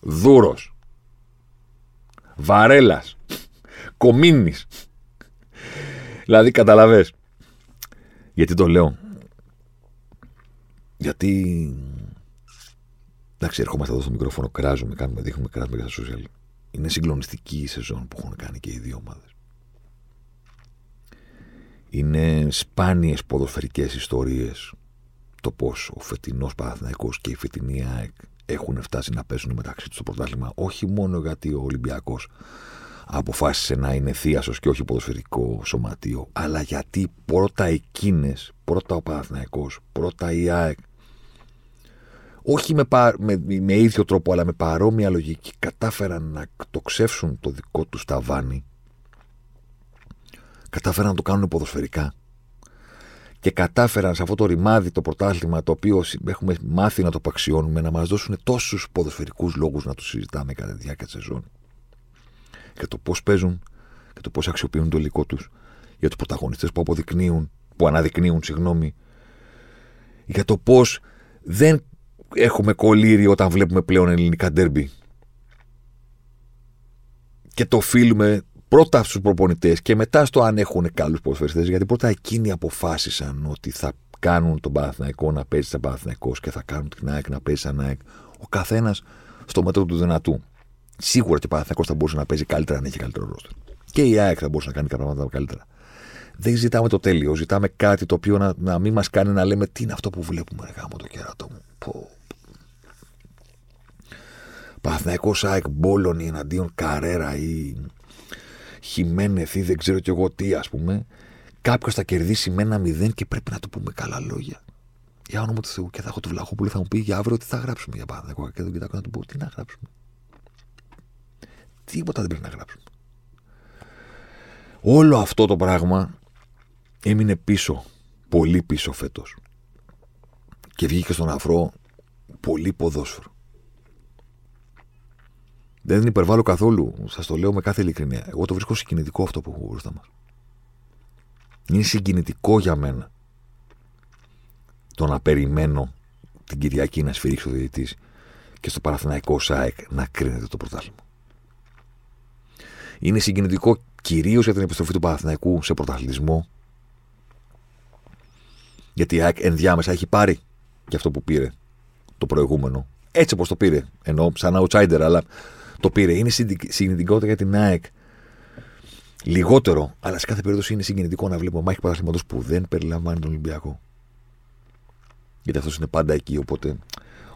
Δούρος. Βαρέλας. Κομίνης. Δηλαδή, καταλαβες. Γιατί το λέω? Γιατί. Εντάξει, ερχόμαστε εδώ στο μικρόφωνο, κράζουμε, κάνουμε, δείχνουμε, κράζουμε και στα social. Είναι συγκλονιστική η σεζόν που έχουν κάνει και οι δύο ομάδες. Είναι σπάνιες ποδοσφαιρικές ιστορίες το πώς ο φετινός Παναθηναϊκός και η φετινή ΑΕΚ έχουν φτάσει να παίζουν μεταξύ τους το πρωτάθλημα, όχι μόνο γιατί ο Ολυμπιακός αποφάσισε να είναι θίασος και όχι ποδοσφαιρικό σωματείο, αλλά γιατί πρώτα εκείνες, πρώτα ο Παναθηναϊκός, πρώτα η ΑΕΚ, όχι με, πα, με, με ίδιο τρόπο αλλά με παρόμοια λογική, κατάφεραν να εκτοξεύσουν το δικό τους ταβάνι, κατάφεραν να το κάνουν ποδοσφαιρικά και κατάφεραν σε αυτό το ρημάδι το πρωτάθλημα, το οποίο έχουμε μάθει να το απαξιώνουμε, να μας δώσουν τόσους ποδοσφαιρικούς λόγους να το συζητάμε κατά τη διάρκεια της σεζόν για το πώς παίζουν και το πώς αξιοποιούν το υλικό τους, για τους πρωταγωνιστές που αποδεικνύουν, που αναδεικνύουν, συγγνώμη, για το πώς δεν έχουμε κολλήρι όταν βλέπουμε πλέον ελληνικά ντέρμπι και το οφείλουμε πρώτα στους προπονητές και μετά στο αν έχουν καλούς ποδοσφαιριστές, γιατί πρώτα εκείνοι αποφάσισαν ότι θα κάνουν τον Παναθηναϊκό να παίζει σαν Παναθηναϊκός και θα κάνουν την ΑΕΚ να παίζει σαν ΑΕΚ. Ο καθένας στο μέτρο του δυνατού. Σίγουρα και ο Παναθηναϊκός θα μπορούσε να παίζει καλύτερα αν είχε καλύτερο ρόστερ. Και η ΑΕΚ θα μπορούσε να κάνει κάποια πράγματα καλύτερα. Δεν ζητάμε το τέλειο. Ζητάμε κάτι το οποίο να, να μην μας κάνει να λέμε τι είναι αυτό που βλέπουμε, γάμο το κέρατό μου. Παναθηναϊκός ΑΕΚ Μπόλωνη εναντίον Καρέρα ή Χιμένεθ ή δεν ξέρω κι εγώ τι, ας πούμε, κάποιος θα κερδίσει με ένα μηδέν και πρέπει να το πούμε καλά λόγια. Για όνομα του Θεού, και θα έχω το Βλαχόπουλο, θα μου πει για αύριο τι θα γράψουμε για Παναθηναϊκό. Και δεν κοιτάω να του πω τι να γράψουμε. Τίποτα δεν πρέπει να γράψουμε. Όλο αυτό το πράγμα έμεινε πίσω, πολύ πίσω φέτος. και βγήκε στον αφρό πολύ ποδόσφαιρο. Δεν υπερβάλλω καθόλου, σας το λέω με κάθε ειλικρινία. Εγώ το βρίσκω συγκινητικό αυτό που έχω μπροστά μας. Είναι συγκινητικό για μένα το να περιμένω την Κυριακή να σφυρίξει ο διαιτητής και στο Παναθηναϊκό ΣΑΕΚ να κρίνεται το πρωτάθλημα. Είναι συγκινητικό κυρίως για την επιστροφή του Παναθηναϊκού σε πρωταθλητισμό, γιατί η ΑΕΚ ενδιάμεσα έχει πάρει και αυτό που πήρε το προηγούμενο. Έτσι όπως το πήρε, ενώ σαν outsider, αλλά το πήρε. Είναι συγκινητικότητα για την ΑΕΚ. Λιγότερο, αλλά σε κάθε περίπτωση είναι συγκινητικό να βλέπουμε μάχη πρωταθλήματος που δεν περιλαμβάνει τον Ολυμπιακό. Γιατί αυτός είναι πάντα εκεί. Οπότε,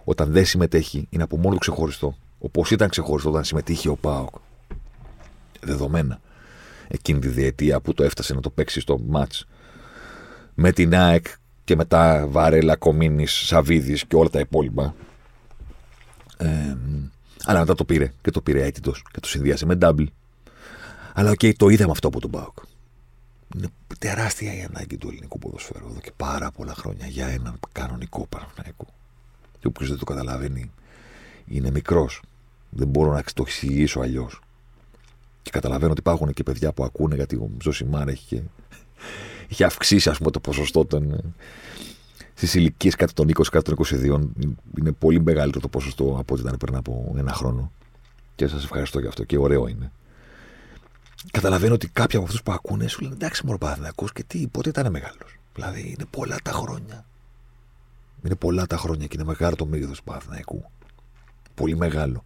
όταν δεν συμμετέχει, είναι από μόνο του ξεχωριστό. Όπως ήταν ξεχωριστό όταν συμμετείχε ο ΠΑΟΚ. Δεδομένα. Εκείνη τη διετία που το έφτασε να το παίξει στο μάτς με την ΑΕΚ και μετά Βαρέλα, Κομίνης, Σαβίδης και όλα τα υπόλοιπα. Ε, αλλά μετά το πήρε και το πήρε αίτητος και το συνδυάσε με double. Αλλά οκ, okay, το είδαμε αυτό από τον ΠΑΟΚ. Είναι τεράστια η ανάγκη του ελληνικού ποδοσφαίρου εδώ και πάρα πολλά χρόνια για έναν κανονικό Παναθηναϊκό. Και όποιος δεν το καταλαβαίνει είναι μικρός. Δεν μπορώ να το εξηγήσω αλλιώς. Και καταλαβαίνω ότι υπάρχουν και παιδιά που ακούνε, γιατί ο Ζωσιμάρ έχει, και... έχει αυξήσει, ας πούμε, το ποσοστό των... στις ηλικίες κάτω των είκοσι, κάτω των είκοσι δύο. Είναι πολύ μεγαλύτερο το ποσοστό από ό,τι ήταν πριν από ένα χρόνο. Και σας ευχαριστώ για αυτό και ωραίο είναι. Καταλαβαίνω ότι κάποιοι από αυτούς που ακούνε σου λένε εντάξει, μωρό Παναθηναϊκός, και τι, πότε ήταν μεγάλος. Δηλαδή είναι πολλά τα χρόνια. Είναι πολλά τα χρόνια και είναι μεγάλο το μέγεθος του Παναθηναϊκού. Πολύ μεγάλο.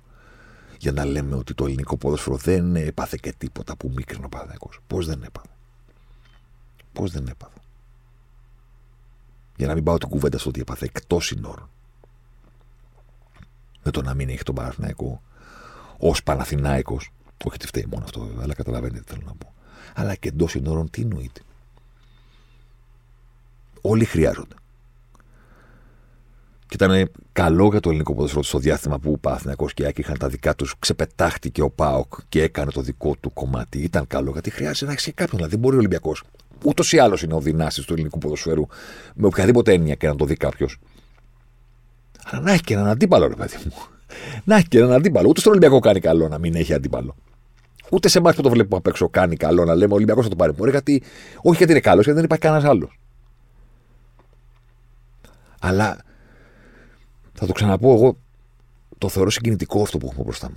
Για να λέμε ότι το ελληνικό ποδόσφαιρο δεν έπαθε και τίποτα που μίκρινε ο Παναθηναϊκός. Πώς δεν έπαθε. Πώς δεν έπαθε. Για να μην πάω την κουβέντα στο ότι έπαθε εκτός συνόρων. Με το να μην έχει τον Παναθηναϊκό ως Παναθηναϊκός. Όχι ότι φταίει μόνο αυτό, αλλά καταλαβαίνετε τι θέλω να πω. Αλλά και εντός συνόρων τι εννοείται. Όλοι χρειάζονται. Και ήταν καλό για το ελληνικό ποδοσφαιρό στο διάστημα που ο Παναθηναϊκός και η ΑΕΚ είχαν τα δικά τους, ξεπετάχτηκε ο ΠΑΟΚ και έκανε το δικό του κομμάτι. Ήταν καλό, γιατί χρειάζεται να έχει και κάποιον. Δηλαδή, δεν μπορεί ο Ολυμπιακός. Ούτως ή άλλως είναι ο δυνάστης του ελληνικού ποδοσφαίρου, με οποιαδήποτε έννοια και να το δει κάποιο. Αλλά να έχει και έναν αντίπαλο, ρε παιδί μου. Να έχει και έναν αντίπαλο. Ούτε στον Ολυμπιακό κάνει καλό να μην έχει αντίπαλο. Ούτε σε εμάς που το βλέπουμε απ' έξω κάνει καλό να λέμε ο Ολυμπιακός θα το πάρει. Μπορεί, γιατί... όχι γιατί είναι καλό, γιατί δεν υπάρχει κανένα άλλο. Αλλά. Θα το ξαναπώ, εγώ το θεωρώ συγκινητικό αυτό που έχουμε μπροστά μου.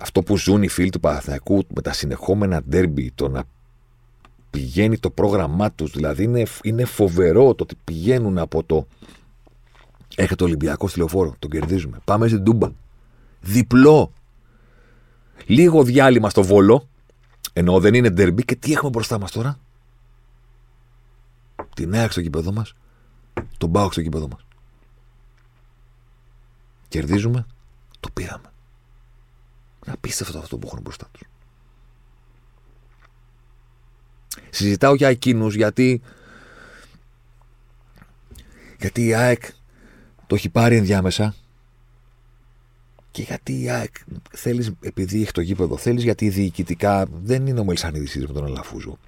Αυτό που ζουν οι φίλοι του Παναθηναϊκού με τα συνεχόμενα ντέρμπι, το να πηγαίνει το πρόγραμμά τους, δηλαδή είναι, είναι φοβερό το ότι πηγαίνουν από το «Έχετε Ολυμπιακό στη Λεωφόρο, τον κερδίζουμε, πάμε στην Τούμπα». Διπλό. Λίγο διάλειμμα στο Βόλο, ενώ δεν είναι ντέρμπι, και τι έχουμε μπροστά μας τώρα. Την ΑΕΚ στο γήπεδό μας, τον ΠΑΟΚ στο γήπεδό μας. Κερδίζουμε, το πήραμε. Είναι απίστευτο αυτό που έχουν μπροστά τους. Συζητάω για εκείνους γιατί γιατί η ΑΕΚ το έχει πάρει ενδιάμεσα και γιατί η ΑΕΚ θέλεις, επειδή έχει το γήπεδο, θέλεις, γιατί διοικητικά δεν είναι ο Μελισανίδης με τον Αλαφούζο.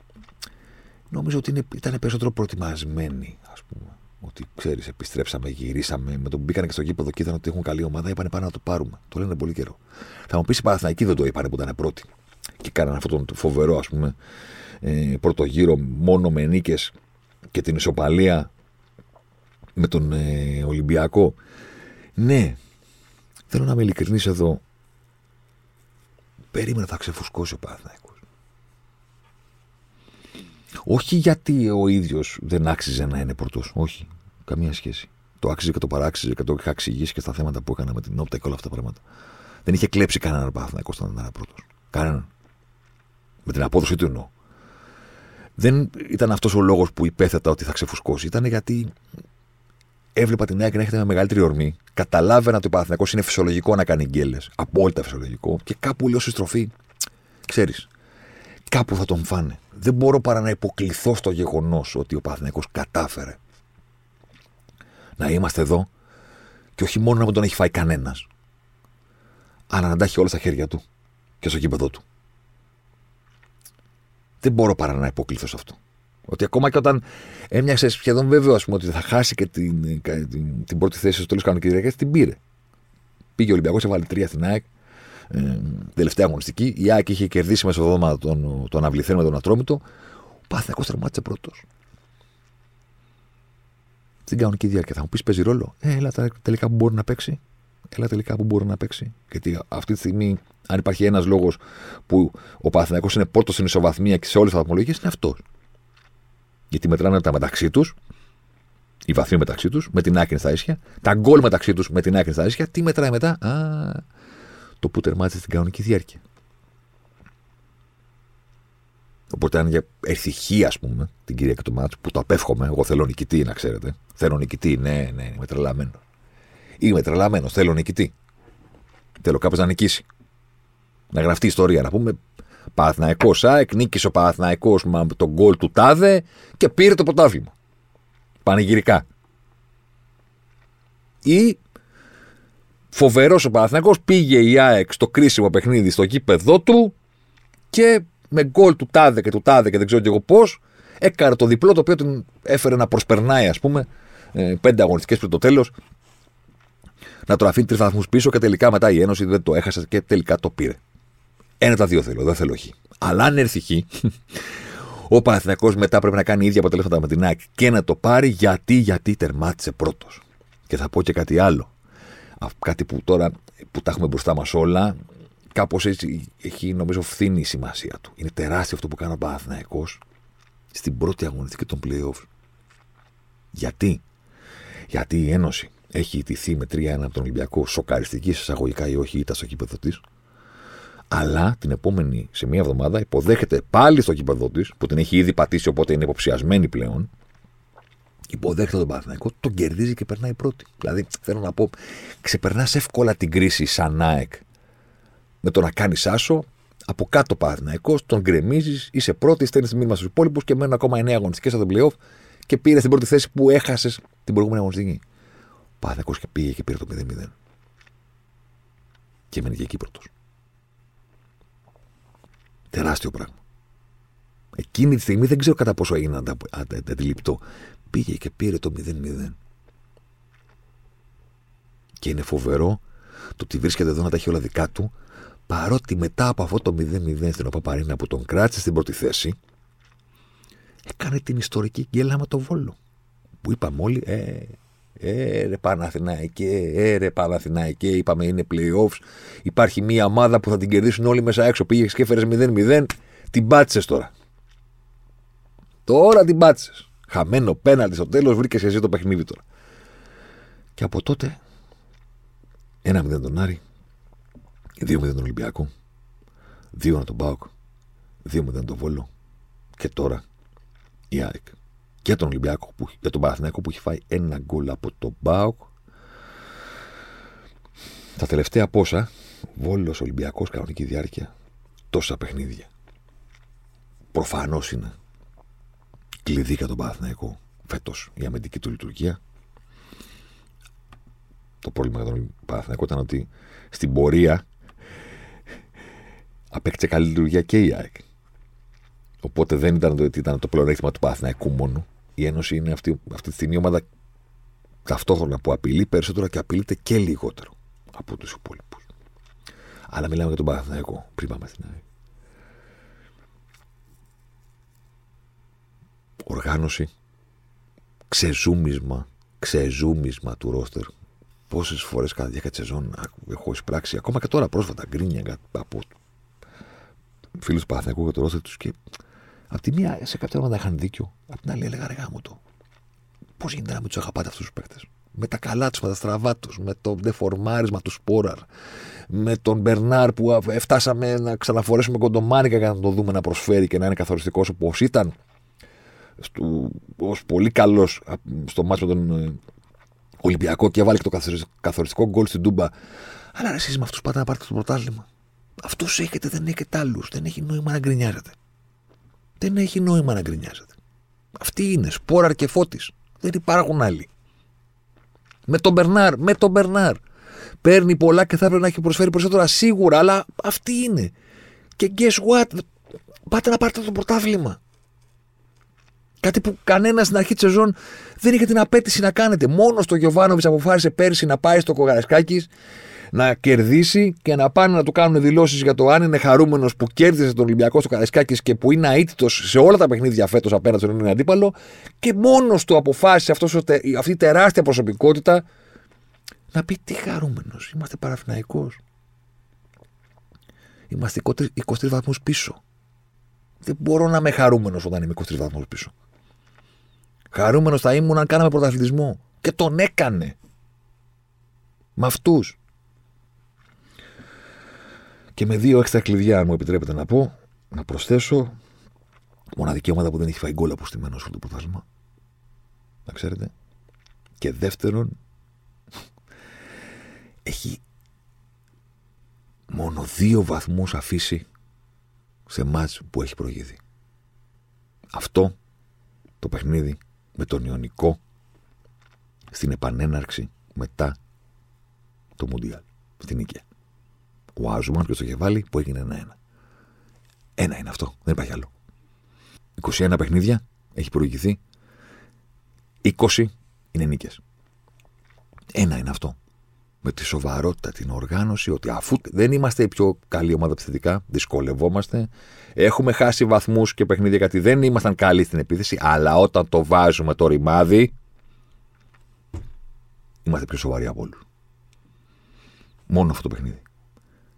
Νομίζω ότι ήταν περισσότερο προετοιμασμένοι, ας πούμε. Ότι ξέρεις, επιστρέψαμε, γυρίσαμε. Με το που μπήκανε και στο γήπεδο και είδαν ότι έχουν καλή ομάδα, είπανε πάνε να το πάρουμε. Το λένε πολύ καιρό. Θα μου πει οι Παναθηναϊκοί δεν το είπανε που ήταν πρώτοι. Και κάνανε αυτόν τον φοβερό, ας πούμε, πρώτο γύρο μόνο με νίκες και την ισοπαλία με τον ε, Ολυμπιακό. Ναι, θέλω να είμαι ειλικρινής εδώ. Περίμενα θα ξεφουσκώσει ο Παναθηναϊκός. Όχι γιατί ο ίδιος δεν άξιζε να είναι πρωτός. Όχι. Καμία σχέση. Το άξιζε και το παράξιζε και το είχα εξηγήσει και στα θέματα που έκανα με την όπτα και όλα αυτά τα πράγματα. Δεν είχε κλέψει κανέναν Παναθηναϊκό όταν ήταν πρώτος. Κανέναν. Με την απόδοση του εννοώ. Δεν ήταν αυτός ο λόγος που υπέθετα ότι θα ξεφουσκώσει. Ήταν γιατί έβλεπα την ΑΕΚ να έχετε με μεγαλύτερη ορμή. Καταλάβαινα ότι ο Παναθηναϊκός είναι φυσιολογικό να κάνει γκέλες. Απόλυτα φυσιολογικό. Και κάπου λέω στη στροφή, ξέρεις, κάπου θα τον φάνε. Δεν μπορώ παρά να υποκληθώ στο γεγονός ότι ο Παναθηναϊκός κατάφερε να είμαστε εδώ και όχι μόνο να μην τον έχει φάει κανένας, αλλά να τα έχει όλα στα χέρια του και στο γήπεδό του. Δεν μπορώ παρά να υποκληθώ σε αυτό. Ότι ακόμα και όταν έμοιαξε σχεδόν βέβαιο, ας πούμε, ότι θα χάσει και την, την, την πρώτη θέση στο τέλος κανονικής διάρκειας, την πήρε. Πήγε ο Ολυμπιακός, έβαλε τρία στην ΑΕΚ, ε, τελευταία αγωνιστική. Η ΑΕΚ είχε κερδίσει μεσοδόματα τον, τον Αυληθέν με τον Ατρόμητο. Ο Παναθηναϊκός τερμάτισε πρώτος. Στην κανονική διάρκεια. Θα μου πεις παίζει ρόλο. Ε, έλα τελικά που μπορεί να παίξει. Έλα τελικά που μπορεί να παίξει. Γιατί αυτή τη στιγμή, αν υπάρχει ένας λόγος που ο Παναθηναϊκός είναι πρώτος στην ισοβαθμία και σε όλες τις βαθμολογίες, είναι αυτός. Γιατί μετράνε τα μεταξύ τους, οι βαθμοί μεταξύ τους, με την άκρη στα ίσια, τα γκολ μεταξύ τους με την άκρη στα ίσια. Τι μετράει μετά, α, το που τερμάτισε στην κανονική διάρκεια. Οπότε, αν για ευτυχία, ας πούμε, την Κυριακή του μάτσου, που το απέφχομαι, εγώ θέλω νικητή, να ξέρετε. Θέλω νικητή, ναι, ναι, είμαι τρελαμένος. Είμαι τρελαμένος, θέλω νικητή. Θέλω κάποιος να νικήσει. Να γραφτεί ιστορία, να πούμε. Παναθηναϊκός ΑΕΚ, νίκησε ο Παναθηναϊκός με τον γκολ του τάδε και πήρε το πρωτάθλημα. Πανηγυρικά. Ή φοβερός ο Παναθηναϊκός, πήγε η ΑΕΚ στο κρίσιμο παιχνίδι στο γήπεδό του και με γκολ του τάδε και του τάδε και δεν ξέρω και εγώ πώς, έκανε το διπλό, το οποίο την έφερε να προσπερνάει, ας πούμε, πέντε αγωνιστικές πριν το τέλος, να τον αφήνει τρεις βαθμούς πίσω και τελικά μετά η Ένωση δεν το έχασε και τελικά το πήρε. Ένα τα δύο θέλω, δεν θέλω χ. Αλλά αν έρθει χ, ο Παναθηναϊκός μετά πρέπει να κάνει ίδια αποτελέσματα με την ΑΕΚ και να το πάρει, γιατί, γιατί τερμάτισε πρώτος. Και θα πω και κάτι άλλο. Κάτι που τώρα που τα έχουμε μπροστά μας όλα, κάπως έτσι έχει νομίζω φθήνει η σημασία του. Είναι τεράστιο αυτό που κάνει ο Παναθηναϊκός στην πρώτη αγωνιστική των play-off. Γιατί? Γιατί η Ένωση έχει ιτηθεί με τρία ένα από τον Ολυμπιακό, σοκαριστική εισαγωγικά ή όχι, ήττα στο γήπεδο της. Αλλά την επόμενη, σε μία εβδομάδα, υποδέχεται πάλι στο γήπεδο της, που την έχει ήδη πατήσει, οπότε είναι υποψιασμένη πλέον. Υποδέχεται τον Παναθηναϊκό, τον κερδίζει και περνάει πρώτη. Δηλαδή, θέλω να πω, ξεπερνάς εύκολα την κρίση σαν ΑΕΚ με το να κάνεις άσο. Από κάτω Παναθηναϊκός, τον γκρεμίζεις, είσαι πρώτη, στέλνεις μήνυμα στους υπόλοιπους και μένουν ακόμα εννέα αγωνιστικές από τον play-off και πήρες την πρώτη θέση που έχασες την προηγούμενη αγωνιστική. Ο Παναθηναϊκός και πήγε και πήρε το μηδέν μηδέν. Και μένει και εκεί πρώτος. Τεράστιο πράγμα. Εκείνη τη στιγμή δεν ξέρω κατά πόσο έγινε αντιληπτό. Πήγε και πήρε το μηδέν μηδέν. Και είναι φοβερό το ότι βρίσκεται εδώ να τα έχει όλα δικά του, παρότι μετά από αυτό το μηδέν μηδέν στην Παπαρίνα που τον κράτησε στην πρώτη θέση, έκανε την ιστορική γκέλα με τον Βόλο. Που είπαμε όλοι, ε, ε, ρε Παναθηναϊκέ, ε, ρε Παναθηναϊκέ, είπαμε είναι play-offs. Υπάρχει μια ομάδα που θα την κερδίσουν όλοι μέσα έξω. Πήγες και έφερες μηδέν μηδέν, την πάτησες τώρα. Τώρα την πάτησες. Χαμένο πέναλτι στο τέλος, βρήκες εσύ το παιχνίδι τώρα. Και από τότε, ένα μηδέν τον Άρη, δύο μηδέν τον Ολυμπιακό, δύο ένα τον ΠΑΟΚ, δύο μηδέν τον Βόλο και τώρα η ΑΕΚ. Και τον Ολυμπιακό, που, για τον Παναθηναϊκό που έχει φάει ένα γκολ από τον ΠΑΟΚ. Τα τελευταία πόσα, Βόλος, Ολυμπιακός, κανονική διάρκεια, τόσα παιχνίδια. Προφανώς είναι κλειδί για τον Παναθηναϊκό φέτος η αμυντική του λειτουργία. Το πρόβλημα για τον Παναθηναϊκό ήταν ότι στην πορεία απέκτησε καλή λειτουργία και η ΑΕΚ. Οπότε δεν ήταν το, ήταν το πλεονέκτημα του Παναθηναϊκού μόνο. Η Ένωση είναι αυτή, αυτή τη στιγμή ομάδα ταυτόχρονα που απειλεί περισσότερο και απειλείται και λιγότερο από τους υπόλοιπους. Αλλά μιλάμε για τον Παναθηναϊκό. Πριν πάμε στην ΑΕΚ. Οργάνωση, ξεζούμισμα, ξεζούμισμα του ρόστερ. Πόσες φορές κατά διάρκεια της σεζόν έχω εισπράξει, ακόμα και τώρα πρόσφατα, γκρίνια από φίλους του Παναθηναϊκού και το ρόστερ τους. Και απ' τη μία σε κάποια ώρα είχαν δίκιο, απ' την άλλη έλεγα ρε γάμο το. Πώς γίνεται να μην τους αγαπάτε αυτούς τους παίκτες? Με τα καλά τους, με τα στραβά τους, με το δεφορμάρισμα του Σπόραρ, με τον Μπερνάρ που φτάσαμε να ξαναφορέσουμε κοντομάνικα για να το δούμε να προσφέρει και να είναι καθοριστικός όπως ήταν ως πολύ καλός στο μάτσο με τον Ολυμπιακό και βάλει και το καθοριστικό γκολ στην Τούμπα. Αλλά ρε, εσείς με αυτούς πάτε να πάρετε το πρωτάθλημα. Αυτούς έχετε, δεν έχετε άλλους. Δεν έχει νόημα να γκρινιάζετε. Δεν έχει νόημα να γκρινιάζετε. Αυτοί είναι Σπόραρ και Φώτης. Δεν υπάρχουν άλλοι. Με τον Μπερνάρ, με τον Μπερνάρ. Παίρνει πολλά και θα έπρεπε να έχει προσφέρει περισσότερα σίγουρα, αλλά αυτοί είναι. Και guess what? Πάτε να πάρετε το πρωτάθλημα. Κάτι που κανένα στην αρχή τη σεζόν δεν είχε την απέτηση να κάνετε. Μόνο το Γεωβάνοβιτς αποφάσισε πέρσι να πάει στο Καραϊσκάκης, να κερδίσει και να πάνε να του κάνουν δηλώσεις για το αν είναι χαρούμενος που κέρδισε τον Ολυμπιακό στο Καραϊσκάκης και που είναι αίτητος σε όλα τα παιχνίδια φέτος απέναντι στον έναν αντίπαλο. Και μόνος του αποφάσισε αυτός, αυτή η τεράστια προσωπικότητα να πει: τι χαρούμενος, είμαστε Παναθηναϊκός. Είμαστε είκοσι τρεις βαθμούς πίσω. Δεν μπορώ να είμαι χαρούμενος όταν είμαι είκοσι τρεις βαθμούς πίσω. Χαρούμενος θα ήμουν αν κάναμε πρωταθλητισμό. Και τον έκανε. Με αυτούς. Και με δύο έξτρα κλειδιά, αν μου επιτρέπετε να πω, να προσθέσω. Μοναδική ομάδα που δεν έχει φάει γκολ αποστημένο στο πρωτάθλημα. Να ξέρετε. Και δεύτερον, έχει μόνο δύο βαθμούς αφήσει σε μάτς που έχει προηγηθεί. Αυτό το παιχνίδι με τον Ιωνικό στην επανέναρξη μετά το Μουντιάλ στην Ίκαια. Ο Άζουμαν και το Γεβάλι που έγινε ένα-ένα. Ένα είναι αυτό, δεν υπάρχει άλλο. είκοσι ένα παιχνίδια έχει προηγηθεί. είκοσι είναι νίκες. Ένα είναι αυτό. Με τη σοβαρότητα, την οργάνωση, ότι αφού δεν είμαστε η πιο καλή ομάδα επιθετικά, δυσκολευόμαστε, έχουμε χάσει βαθμούς και παιχνίδια γιατί δεν ήμασταν καλοί στην επίθεση, αλλά όταν το βάζουμε το ρημάδι, είμαστε πιο σοβαροί από όλους. Μόνο αυτό το παιχνίδι.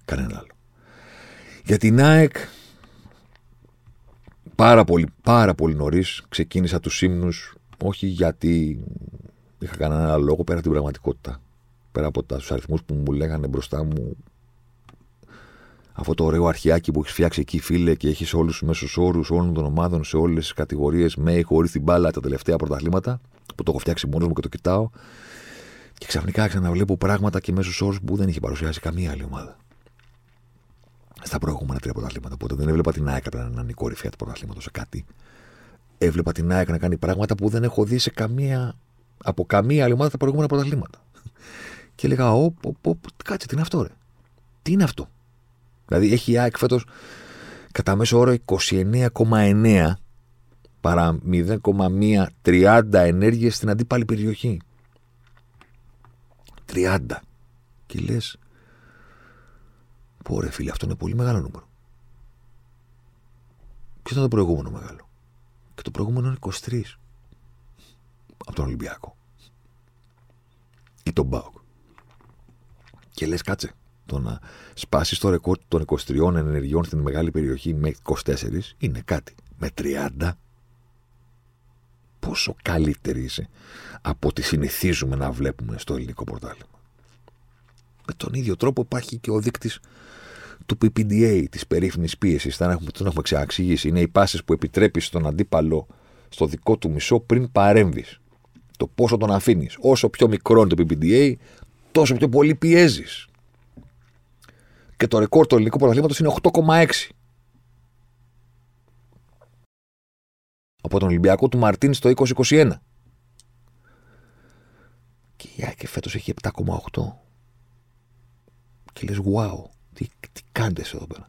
Κανένα άλλο. Για την ΑΕΚ, πάρα πολύ, πάρα πολύ νωρίς ξεκίνησα τους ύμνους, όχι γιατί είχα κανένα λόγο πέρα από την πραγματικότητα. Πέρα από τους αριθμούς που μου λέγανε μπροστά μου, αυτό το ωραίο αρχιάκι που έχει φτιάξει εκεί, φίλε, και έχει όλους τους μέσους όρους όλων των ομάδων σε όλες τις κατηγορίες, με ή χωρίς την μπάλα, τα τελευταία πρωταθλήματα, που το έχω φτιάξει μόνος μου και το κοιτάω. Και ξαφνικά ξαναβλέπω πράγματα και μέσους όρους που δεν είχε παρουσιάσει καμία άλλη ομάδα στα προηγούμενα τρία πρωταθλήματα. Οπότε δεν έβλεπα την ΑΕΚ να είναι η κορυφαία του πρωταθλήματος σε κάτι. Έβλεπα την ΑΕΚ να κάνει πράγματα που δεν έχω δει σε καμία, από καμία άλλη ομάδα τα προηγούμενα πρωταθλήματα. Και έλεγα, ο, ο, ο, κάτσε, τι είναι αυτό, ρε. Τι είναι αυτό. Δηλαδή, έχει η ΑΕΚ φέτος κατά μέσο όρο είκοσι εννέα κόμμα εννέα παρά μηδέν κόμμα εκατόν τριάντα ενέργειες στην αντίπαλη περιοχή. τριάντα. Και λες, πω ρε φίλε, αυτό είναι πολύ μεγάλο νούμερο. Ποιο ήταν το προηγούμενο μεγάλο? Και το προηγούμενο είναι είκοσι τρία. Από τον Ολυμπιακό. Ή τον ΠΑΟΚ. Και λες, κάτσε, το να σπάσεις το ρεκόρ των είκοσι τριών ενεργειών στην μεγάλη περιοχή με είκοσι τέσσερα είναι κάτι. Με τριάντα, πόσο καλύτερη είσαι από ό,τι συνηθίζουμε να βλέπουμε στο ελληνικό πρωτάθλημα. Με τον ίδιο τρόπο υπάρχει και ο δείκτης του πι πι ντι έι, της περίφημης πίεσης. Τον έχουμε, έχουμε ξαναεξηγήσει. Είναι οι πάσες που επιτρέπεις στον αντίπαλο στο δικό του μισό πριν παρέμβεις. Το πόσο τον αφήνεις. Όσο πιο μικρό είναι το πι πι ντι έι, τόσο πιο πολύ πιέζεις. Και το ρεκόρ του ελληνικού πρωταθλήματος είναι οκτώ κόμμα έξι. Από τον Ολυμπιακό του Μαρτίν στο είκοσι είκοσι ένα. Και η ΑΕΚ φέτος έχει επτά κόμμα οκτώ. Και λες, wow, τι, τι κάνετε εδώ πέρα.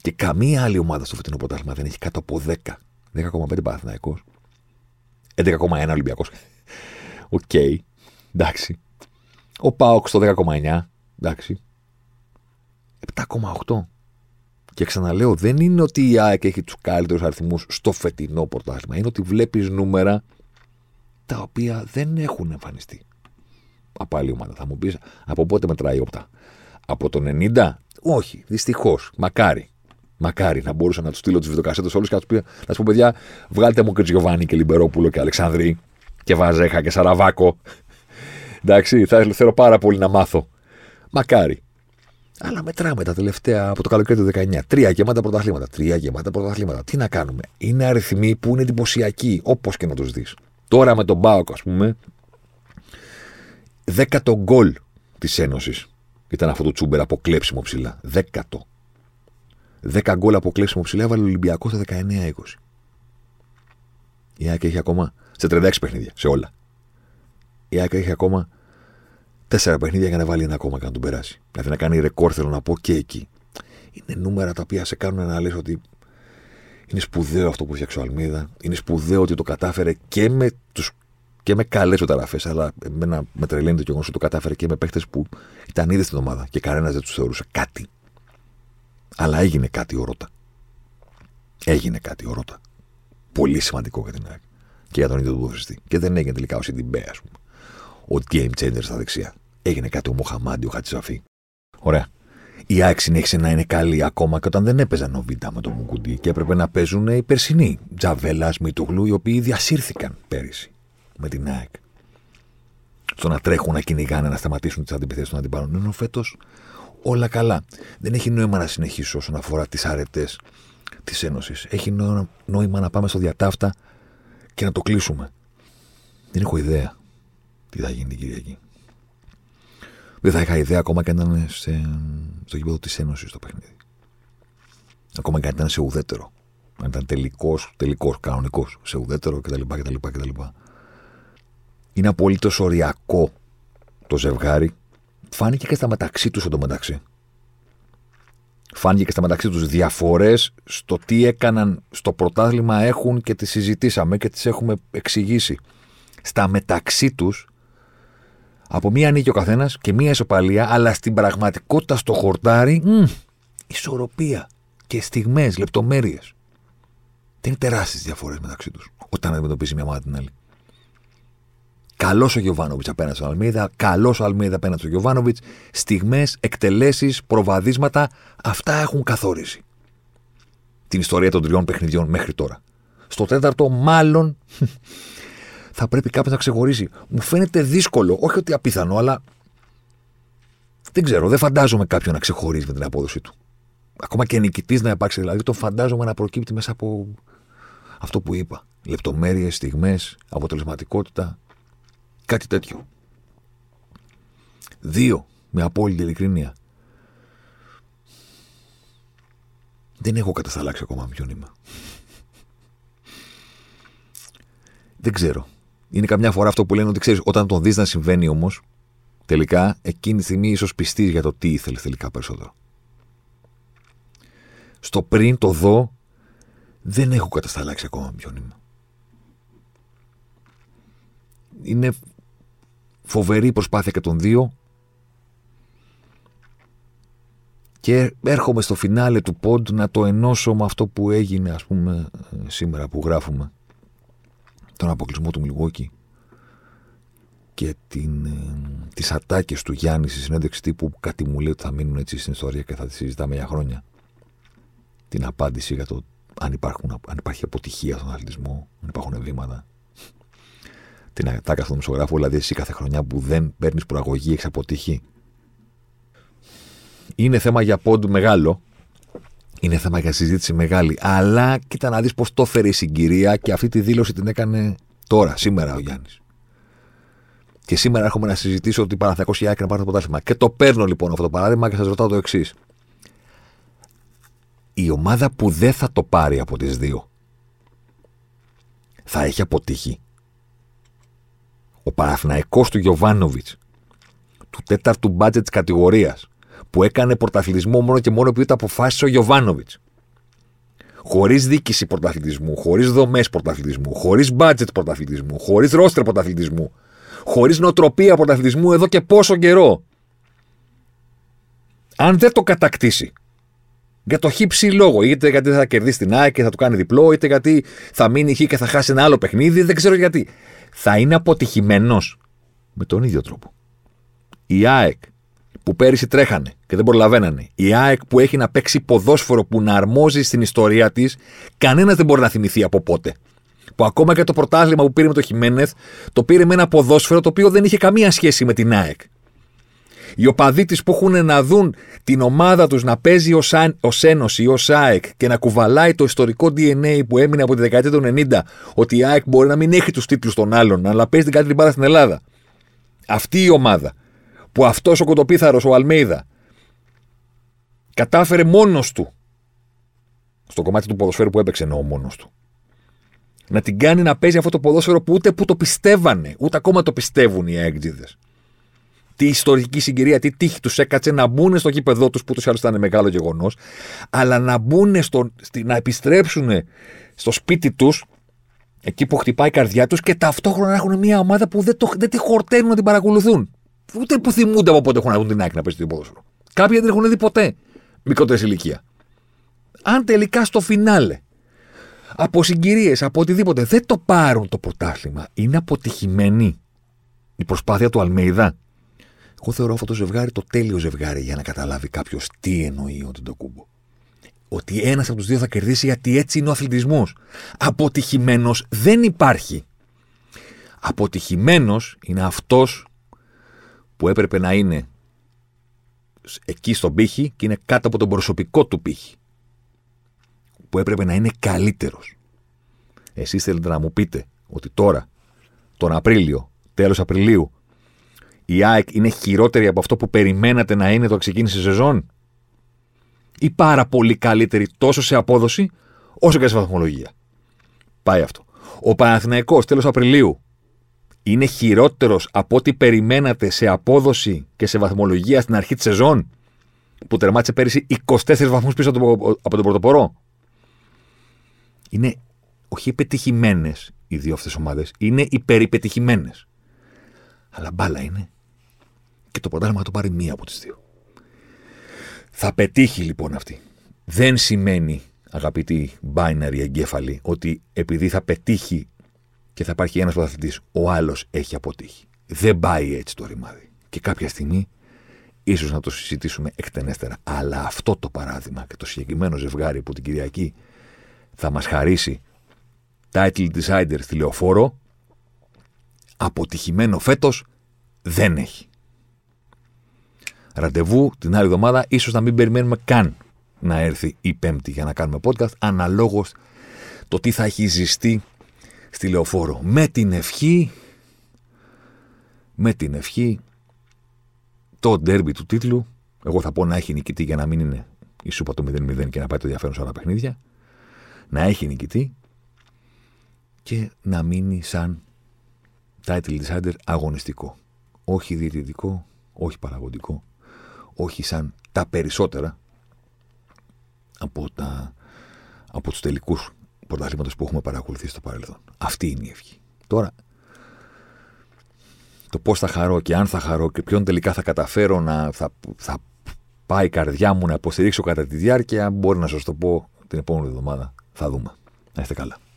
Και καμία άλλη ομάδα στο φετινό πρωτάθλημα δεν έχει κάτω από δέκα. δέκα κόμμα πέντε Παναθηναϊκός. έντεκα κόμμα ένα Ολυμπιακός. Οκ, okay, εντάξει. Ο ΠΑΟΚ στο δέκα κόμμα εννέα, εντάξει, επτά κόμμα οκτώ. Και ξαναλέω, δεν είναι ότι η ΑΕΚ έχει τους καλύτερους αριθμούς στο φετινό πρωτάθλημα. Είναι ότι βλέπεις νούμερα τα οποία δεν έχουν εμφανιστεί από άλλη ομάδα. Θα μου πεις, από πότε μετράει όπτα? Από το ενενήντα? Όχι, δυστυχώς. Μακάρι. Μακάρι να μπορούσα να τους στείλω τις βιντεοκασέτες όλους και να τους πει, να σου πω, παιδιά, βγάλτε μου και Τζιοβάνι και Λιμπερόπουλο και Αλεξανδρή και Βαζέχα και Σαραβάκο. Εντάξει, θα θέλω πάρα πολύ να μάθω. Μακάρι. Αλλά μετράμε τα τελευταία από το καλοκαίρι του δεκαεννέα. Τρία γεμάτα πρωταθλήματα. Τρία γεμάτα πρωταθλήματα. Τι να κάνουμε. Είναι αριθμοί που είναι εντυπωσιακοί, όπως και να τους δεις. Τώρα με τον ΠΑΟΚ, ας πούμε, δέκατο γκολ της Ένωσης ήταν αυτό το τσούμπερ από κλέψιμο ψηλά. Δέκατο. Δέκα γκολ από κλέψιμο ψηλά έβαλε ο Ολυμπιακός στα δεκαεννέα είκοσι. Η ΑΕΚ έχει ακόμα σε τριάντα έξι παιχνίδια, σε όλα. Η ΑΕΚ έχει ακόμα τέσσερα παιχνίδια για να βάλει ένα ακόμα και να τον περάσει. Δηλαδή να κάνει ρεκόρ, θέλω να πω, και εκεί. Είναι νούμερα τα οποία σε κάνουν να λες ότι Είναι σπουδαίο αυτό που έφτιαξε ο Αλμίδα. Είναι σπουδαίο ότι το κατάφερε και με, με καλές οταραφές. Αλλά εμένα με τρελαίνει το γεγονός ότι το κατάφερε και με παίχτες που ήταν ήδη στην ομάδα και κανένας δεν τους θεωρούσε κάτι. Αλλά έγινε κάτι ο Ρώτα. Έγινε κάτι ο Ρώτα. Πολύ σημαντικό για την ΑΕΚ και για τον ίδιο τον ποδοσφαιριστή. Και δεν έγινε τελικά ο Σιντιμπέ, ας πούμε. Ο game changer στα δεξιά. Έγινε κάτι ο Μοχαμάντι, ο Χατζησαφή. Ωραία. Η ΑΕΚ συνέχισε να είναι καλή ακόμα και όταν δεν έπαιζαν ο Βίντα με τον Μουκουντή και έπρεπε να παίζουν οι περσινοί. Τζαβέλα, Μήτρογλου, οι οποίοι διασύρθηκαν πέρυσι με την ΑΕΚ. Στο να τρέχουν, να κυνηγάνε, να σταματήσουν τις αντιπιθέσεις να την πάρουν. Ενώ φέτος όλα καλά. Δεν έχει νόημα να συνεχίσω όσον αφορά τις αρετές της Ένωσης. Έχει νόημα να πάμε στο διατάφτα και να το κλείσουμε. Δεν έχω ιδέα τι θα γίνει την Κυριακή. Δεν θα είχα ιδέα ακόμα και αν ήταν σε... στο γήπεδο της Ένωσης το παιχνίδι. Ακόμα και αν ήταν σε ουδέτερο. Αν ήταν τελικός, τελικός, κανονικός, σε ουδέτερο κτλ. Είναι απολύτως οριακό το ζευγάρι. Φάνηκε και στα μεταξύ τους εντωμεταξύ. Φάνηκε και στα μεταξύ τους διαφορές στο τι έκαναν στο πρωτάθλημα έχουν και τις συζητήσαμε και τις έχουμε εξηγήσει. Στα μεταξύ τους, από μία νίκη ο καθένας και μία ισοπαλία, αλλά στην πραγματικότητα στο χορτάρι, μ, ισορροπία και στιγμές, λεπτομέρειες. Δεν είναι τεράστιες διαφορές μεταξύ τους όταν αντιμετωπίζει μια ομάδα την άλλη. Καλός ο Γεωβάνοβιτς απέναντι στον Αλμίδα, καλός ο Αλμίδα απέναντι στον Γεωβάνοβιτς, στιγμές, εκτελέσεις, προβαδίσματα, αυτά έχουν καθορίσει την ιστορία των τριών παιχνιδιών μέχρι τώρα. Στο τέταρτο, μάλλον, θα πρέπει κάποιος να ξεχωρίσει. Μου φαίνεται δύσκολο, όχι ότι απίθανο, αλλά δεν ξέρω, δεν φαντάζομαι κάποιον να ξεχωρίζει με την απόδοσή του. Ακόμα και νικητής να υπάρξει, δηλαδή, το φαντάζομαι να προκύπτει μέσα από αυτό που είπα. Λεπτομέρειες, στιγμές, αποτελεσματικότητα. Κάτι τέτοιο. Δύο, με απόλυτη ειλικρίνεια. Δεν έχω κατασταλάξει ακόμα ποιον είμαι. Δεν ξέρω. Είναι καμιά φορά αυτό που λένε ότι ξέρεις, όταν τον δεις να συμβαίνει όμως, τελικά, εκείνη τη στιγμή ίσως πιστείς για το τι ήθελες τελικά περισσότερο. Στο πριν, το δω, δεν έχω κατασταλάξει ακόμα ποιον είμαι. Είναι φοβερή προσπάθεια και των δύο και έρχομαι στο φινάλε του πόντ να το ενώσω με αυτό που έγινε, ας πούμε, σήμερα που γράφουμε, τον αποκλεισμό του Μιλγουόκι και την, ε, τις ατάκες του Γιάννη στη συνέντευξη τύπου που κάτι μου λέει ότι θα μείνουν έτσι στην ιστορία και θα τη συζητάμε για χρόνια, την απάντηση για το αν, υπάρχουν, αν υπάρχει αποτυχία στον αθλητισμό, αν υπάρχουν βήματα. Την ατάκα στον δημοσιογράφο, δηλαδή εσύ κάθε χρονιά που δεν παίρνεις προαγωγή έχεις αποτύχει. Είναι θέμα για πόντου μεγάλο. Είναι θέμα για συζήτηση μεγάλη. Αλλά κοίτα να δεις πώς το έφερε η συγκυρία και αυτή τη δήλωση την έκανε τώρα, σήμερα ο Γιάννης. Και σήμερα έρχομαι να συζητήσω ότι Παναθηναϊκός και ΑΕΚ να πάρουν το πρωτάθλημα. Και το παίρνω λοιπόν αυτό το παράδειγμα και σας ρωτάω το εξής. Η ομάδα που δεν θα το πάρει από τις δύο θα έχει αποτύχει. Ο Παναθηναϊκός του Γεωβάνοβιτς, του τέταρτου μπάτζετ της κατηγορίας, που έκανε πρωταθλητισμό μόνο και μόνο επειδή το αποφάσισε ο Γεωβάνοβιτς. Χωρίς διοίκηση πρωταθλητισμού, χωρίς δομές πρωταθλητισμού, χωρίς μπάτζετ πρωταθλητισμού, χωρίς ρόστρε πρωταθλητισμού, χωρίς νοοτροπία πρωταθλητισμού εδώ και πόσο καιρό. Αν δεν το κατακτήσει, για το χύψη λόγο, είτε γιατί θα κερδίσει την ΑΕΚ και θα του κάνει διπλό, είτε γιατί θα μείνει χ και θα χάσει ένα άλλο παιχνίδι, δεν ξέρω γιατί. Θα είναι αποτυχημένος με τον ίδιο τρόπο. Η ΑΕΚ που πέρυσι τρέχανε και δεν προλαβαίνανε, η ΑΕΚ που έχει να παίξει ποδόσφαιρο που να αρμόζει στην ιστορία της, κανένας δεν μπορεί να θυμηθεί από πότε. Που ακόμα και το πρωτάθλημα που πήρε με τον Χιμένεθ, το πήρε με ένα ποδόσφαιρο το οποίο δεν είχε καμία σχέση με την ΑΕΚ. Οι οπαδοί της που έχουν να δουν την ομάδα τους να παίζει ως Ένωση, ως ΑΕΚ και να κουβαλάει το ιστορικό ντι εν έι που έμεινε από τη δεκαετία των ενενήντα, ότι η ΑΕΚ μπορεί να μην έχει τους τίτλους των άλλων, αλλά παίζει την καλύτερη μπάλα στην Ελλάδα. Αυτή η ομάδα που αυτός ο κοντοπίθαρος, ο Αλμέιδα, κατάφερε μόνος του, στο κομμάτι του ποδοσφαίρου που έπαιξε εννοώ μόνος του, να την κάνει να παίζει αυτό το ποδόσφαιρο που ούτε που το πιστεύανε, ούτε ακόμα το πιστεύουν οι ΑΕΚ. τι ιστορική συγκυρία, τι τύχη τους έκατσε να μπουν στο γήπεδό τους, που τους άλλους ήταν μεγάλο γεγονός, αλλά να μπουν, στο, να επιστρέψουν στο σπίτι τους, εκεί που χτυπάει η καρδιά τους, και ταυτόχρονα να έχουν μια ομάδα που δεν, το, δεν τη χορταίνουν να την παρακολουθούν. Ούτε που θυμούνται από πότε έχουν να δουν την ΑΕΚ να παίζει τίποτα. Κάποιοι δεν έχουν δει ποτέ μικρότερη ηλικία. Αν τελικά στο φινάλε, από συγκυρίες, από οτιδήποτε, δεν το πάρουν το πρωτάθλημα, είναι αποτυχημένη η προσπάθεια του Αλμίδα. Εγώ θεωρώ αυτό το ζευγάρι το τέλειο ζευγάρι για να καταλάβει κάποιος τι εννοεί ο Τεντοκούμπο. Ότι ένας από τους δύο θα κερδίσει, γιατί έτσι είναι ο αθλητισμός. Αποτυχημένος δεν υπάρχει. Αποτυχημένος είναι αυτός που έπρεπε να είναι εκεί στον πύχη και είναι κάτω από τον προσωπικό του πύχη. Που έπρεπε να είναι καλύτερος. Εσείς θέλετε να μου πείτε ότι τώρα, τον Απρίλιο, τέλος Απριλίου, η ΑΕΚ είναι χειρότερη από αυτό που περιμένατε να είναι το ξεκίνησε σεζόν, ή πάρα πολύ καλύτερη τόσο σε απόδοση όσο και σε βαθμολογία? Πάει αυτό. Ο Παναθηναϊκός τέλος Απριλίου είναι χειρότερος από ό,τι περιμένατε σε απόδοση και σε βαθμολογία στην αρχή της σεζόν, που τερμάτισε πέρυσι είκοσι τέσσερις βαθμούς πίσω από τον πρωτοπορό? Είναι όχι πετυχημένες οι δύο αυτές ομάδες, είναι υπερπετυχημένες. Αλλά μπάλα είναι. Και το πρωτάθλημα θα το πάρει μία από τις δύο. Θα πετύχει λοιπόν αυτή. Δεν σημαίνει, αγαπητοί binary εγκέφαλοι, ότι επειδή θα πετύχει και θα υπάρχει ένας πρωταθλητής, ο άλλος έχει αποτύχει. Δεν πάει έτσι το ρημάδι. Και κάποια στιγμή ίσως να το συζητήσουμε εκτενέστερα. Αλλά αυτό το παράδειγμα και το συγκεκριμένο ζευγάρι που την Κυριακή θα μας χαρίσει title decider στη Λεωφόρο, αποτυχημένο φέτος δεν έχει. Ραντεβού την άλλη εβδομάδα, ίσως να μην περιμένουμε καν να έρθει η Πέμπτη για να κάνουμε podcast, αναλόγως το τι θα έχει ζηστεί στη Λεωφόρο. Με την ευχή, με την ευχή, το ντέρμπι του τίτλου, εγώ θα πω να έχει νικητή για να μην είναι η σούπα το μηδέν μηδέν και να πάει το ενδιαφέρον σε άλλα παιχνίδια, να έχει νικητή και να μείνει σαν title decider αγωνιστικό. Όχι διαιτητικό, όχι παραγωγικό, όχι σαν τα περισσότερα από, τα, από τους τελικούς πρωταθλήματος που έχουμε παρακολουθήσει στο παρελθόν. Αυτή είναι η ευχή. Τώρα, το πώς θα χαρώ και αν θα χαρώ και ποιον τελικά θα καταφέρω να θα, θα πάει η καρδιά μου να υποστηρίξω κατά τη διάρκεια, μπορεί να σας το πω την επόμενη εβδομάδα. Θα δούμε. Να είστε καλά.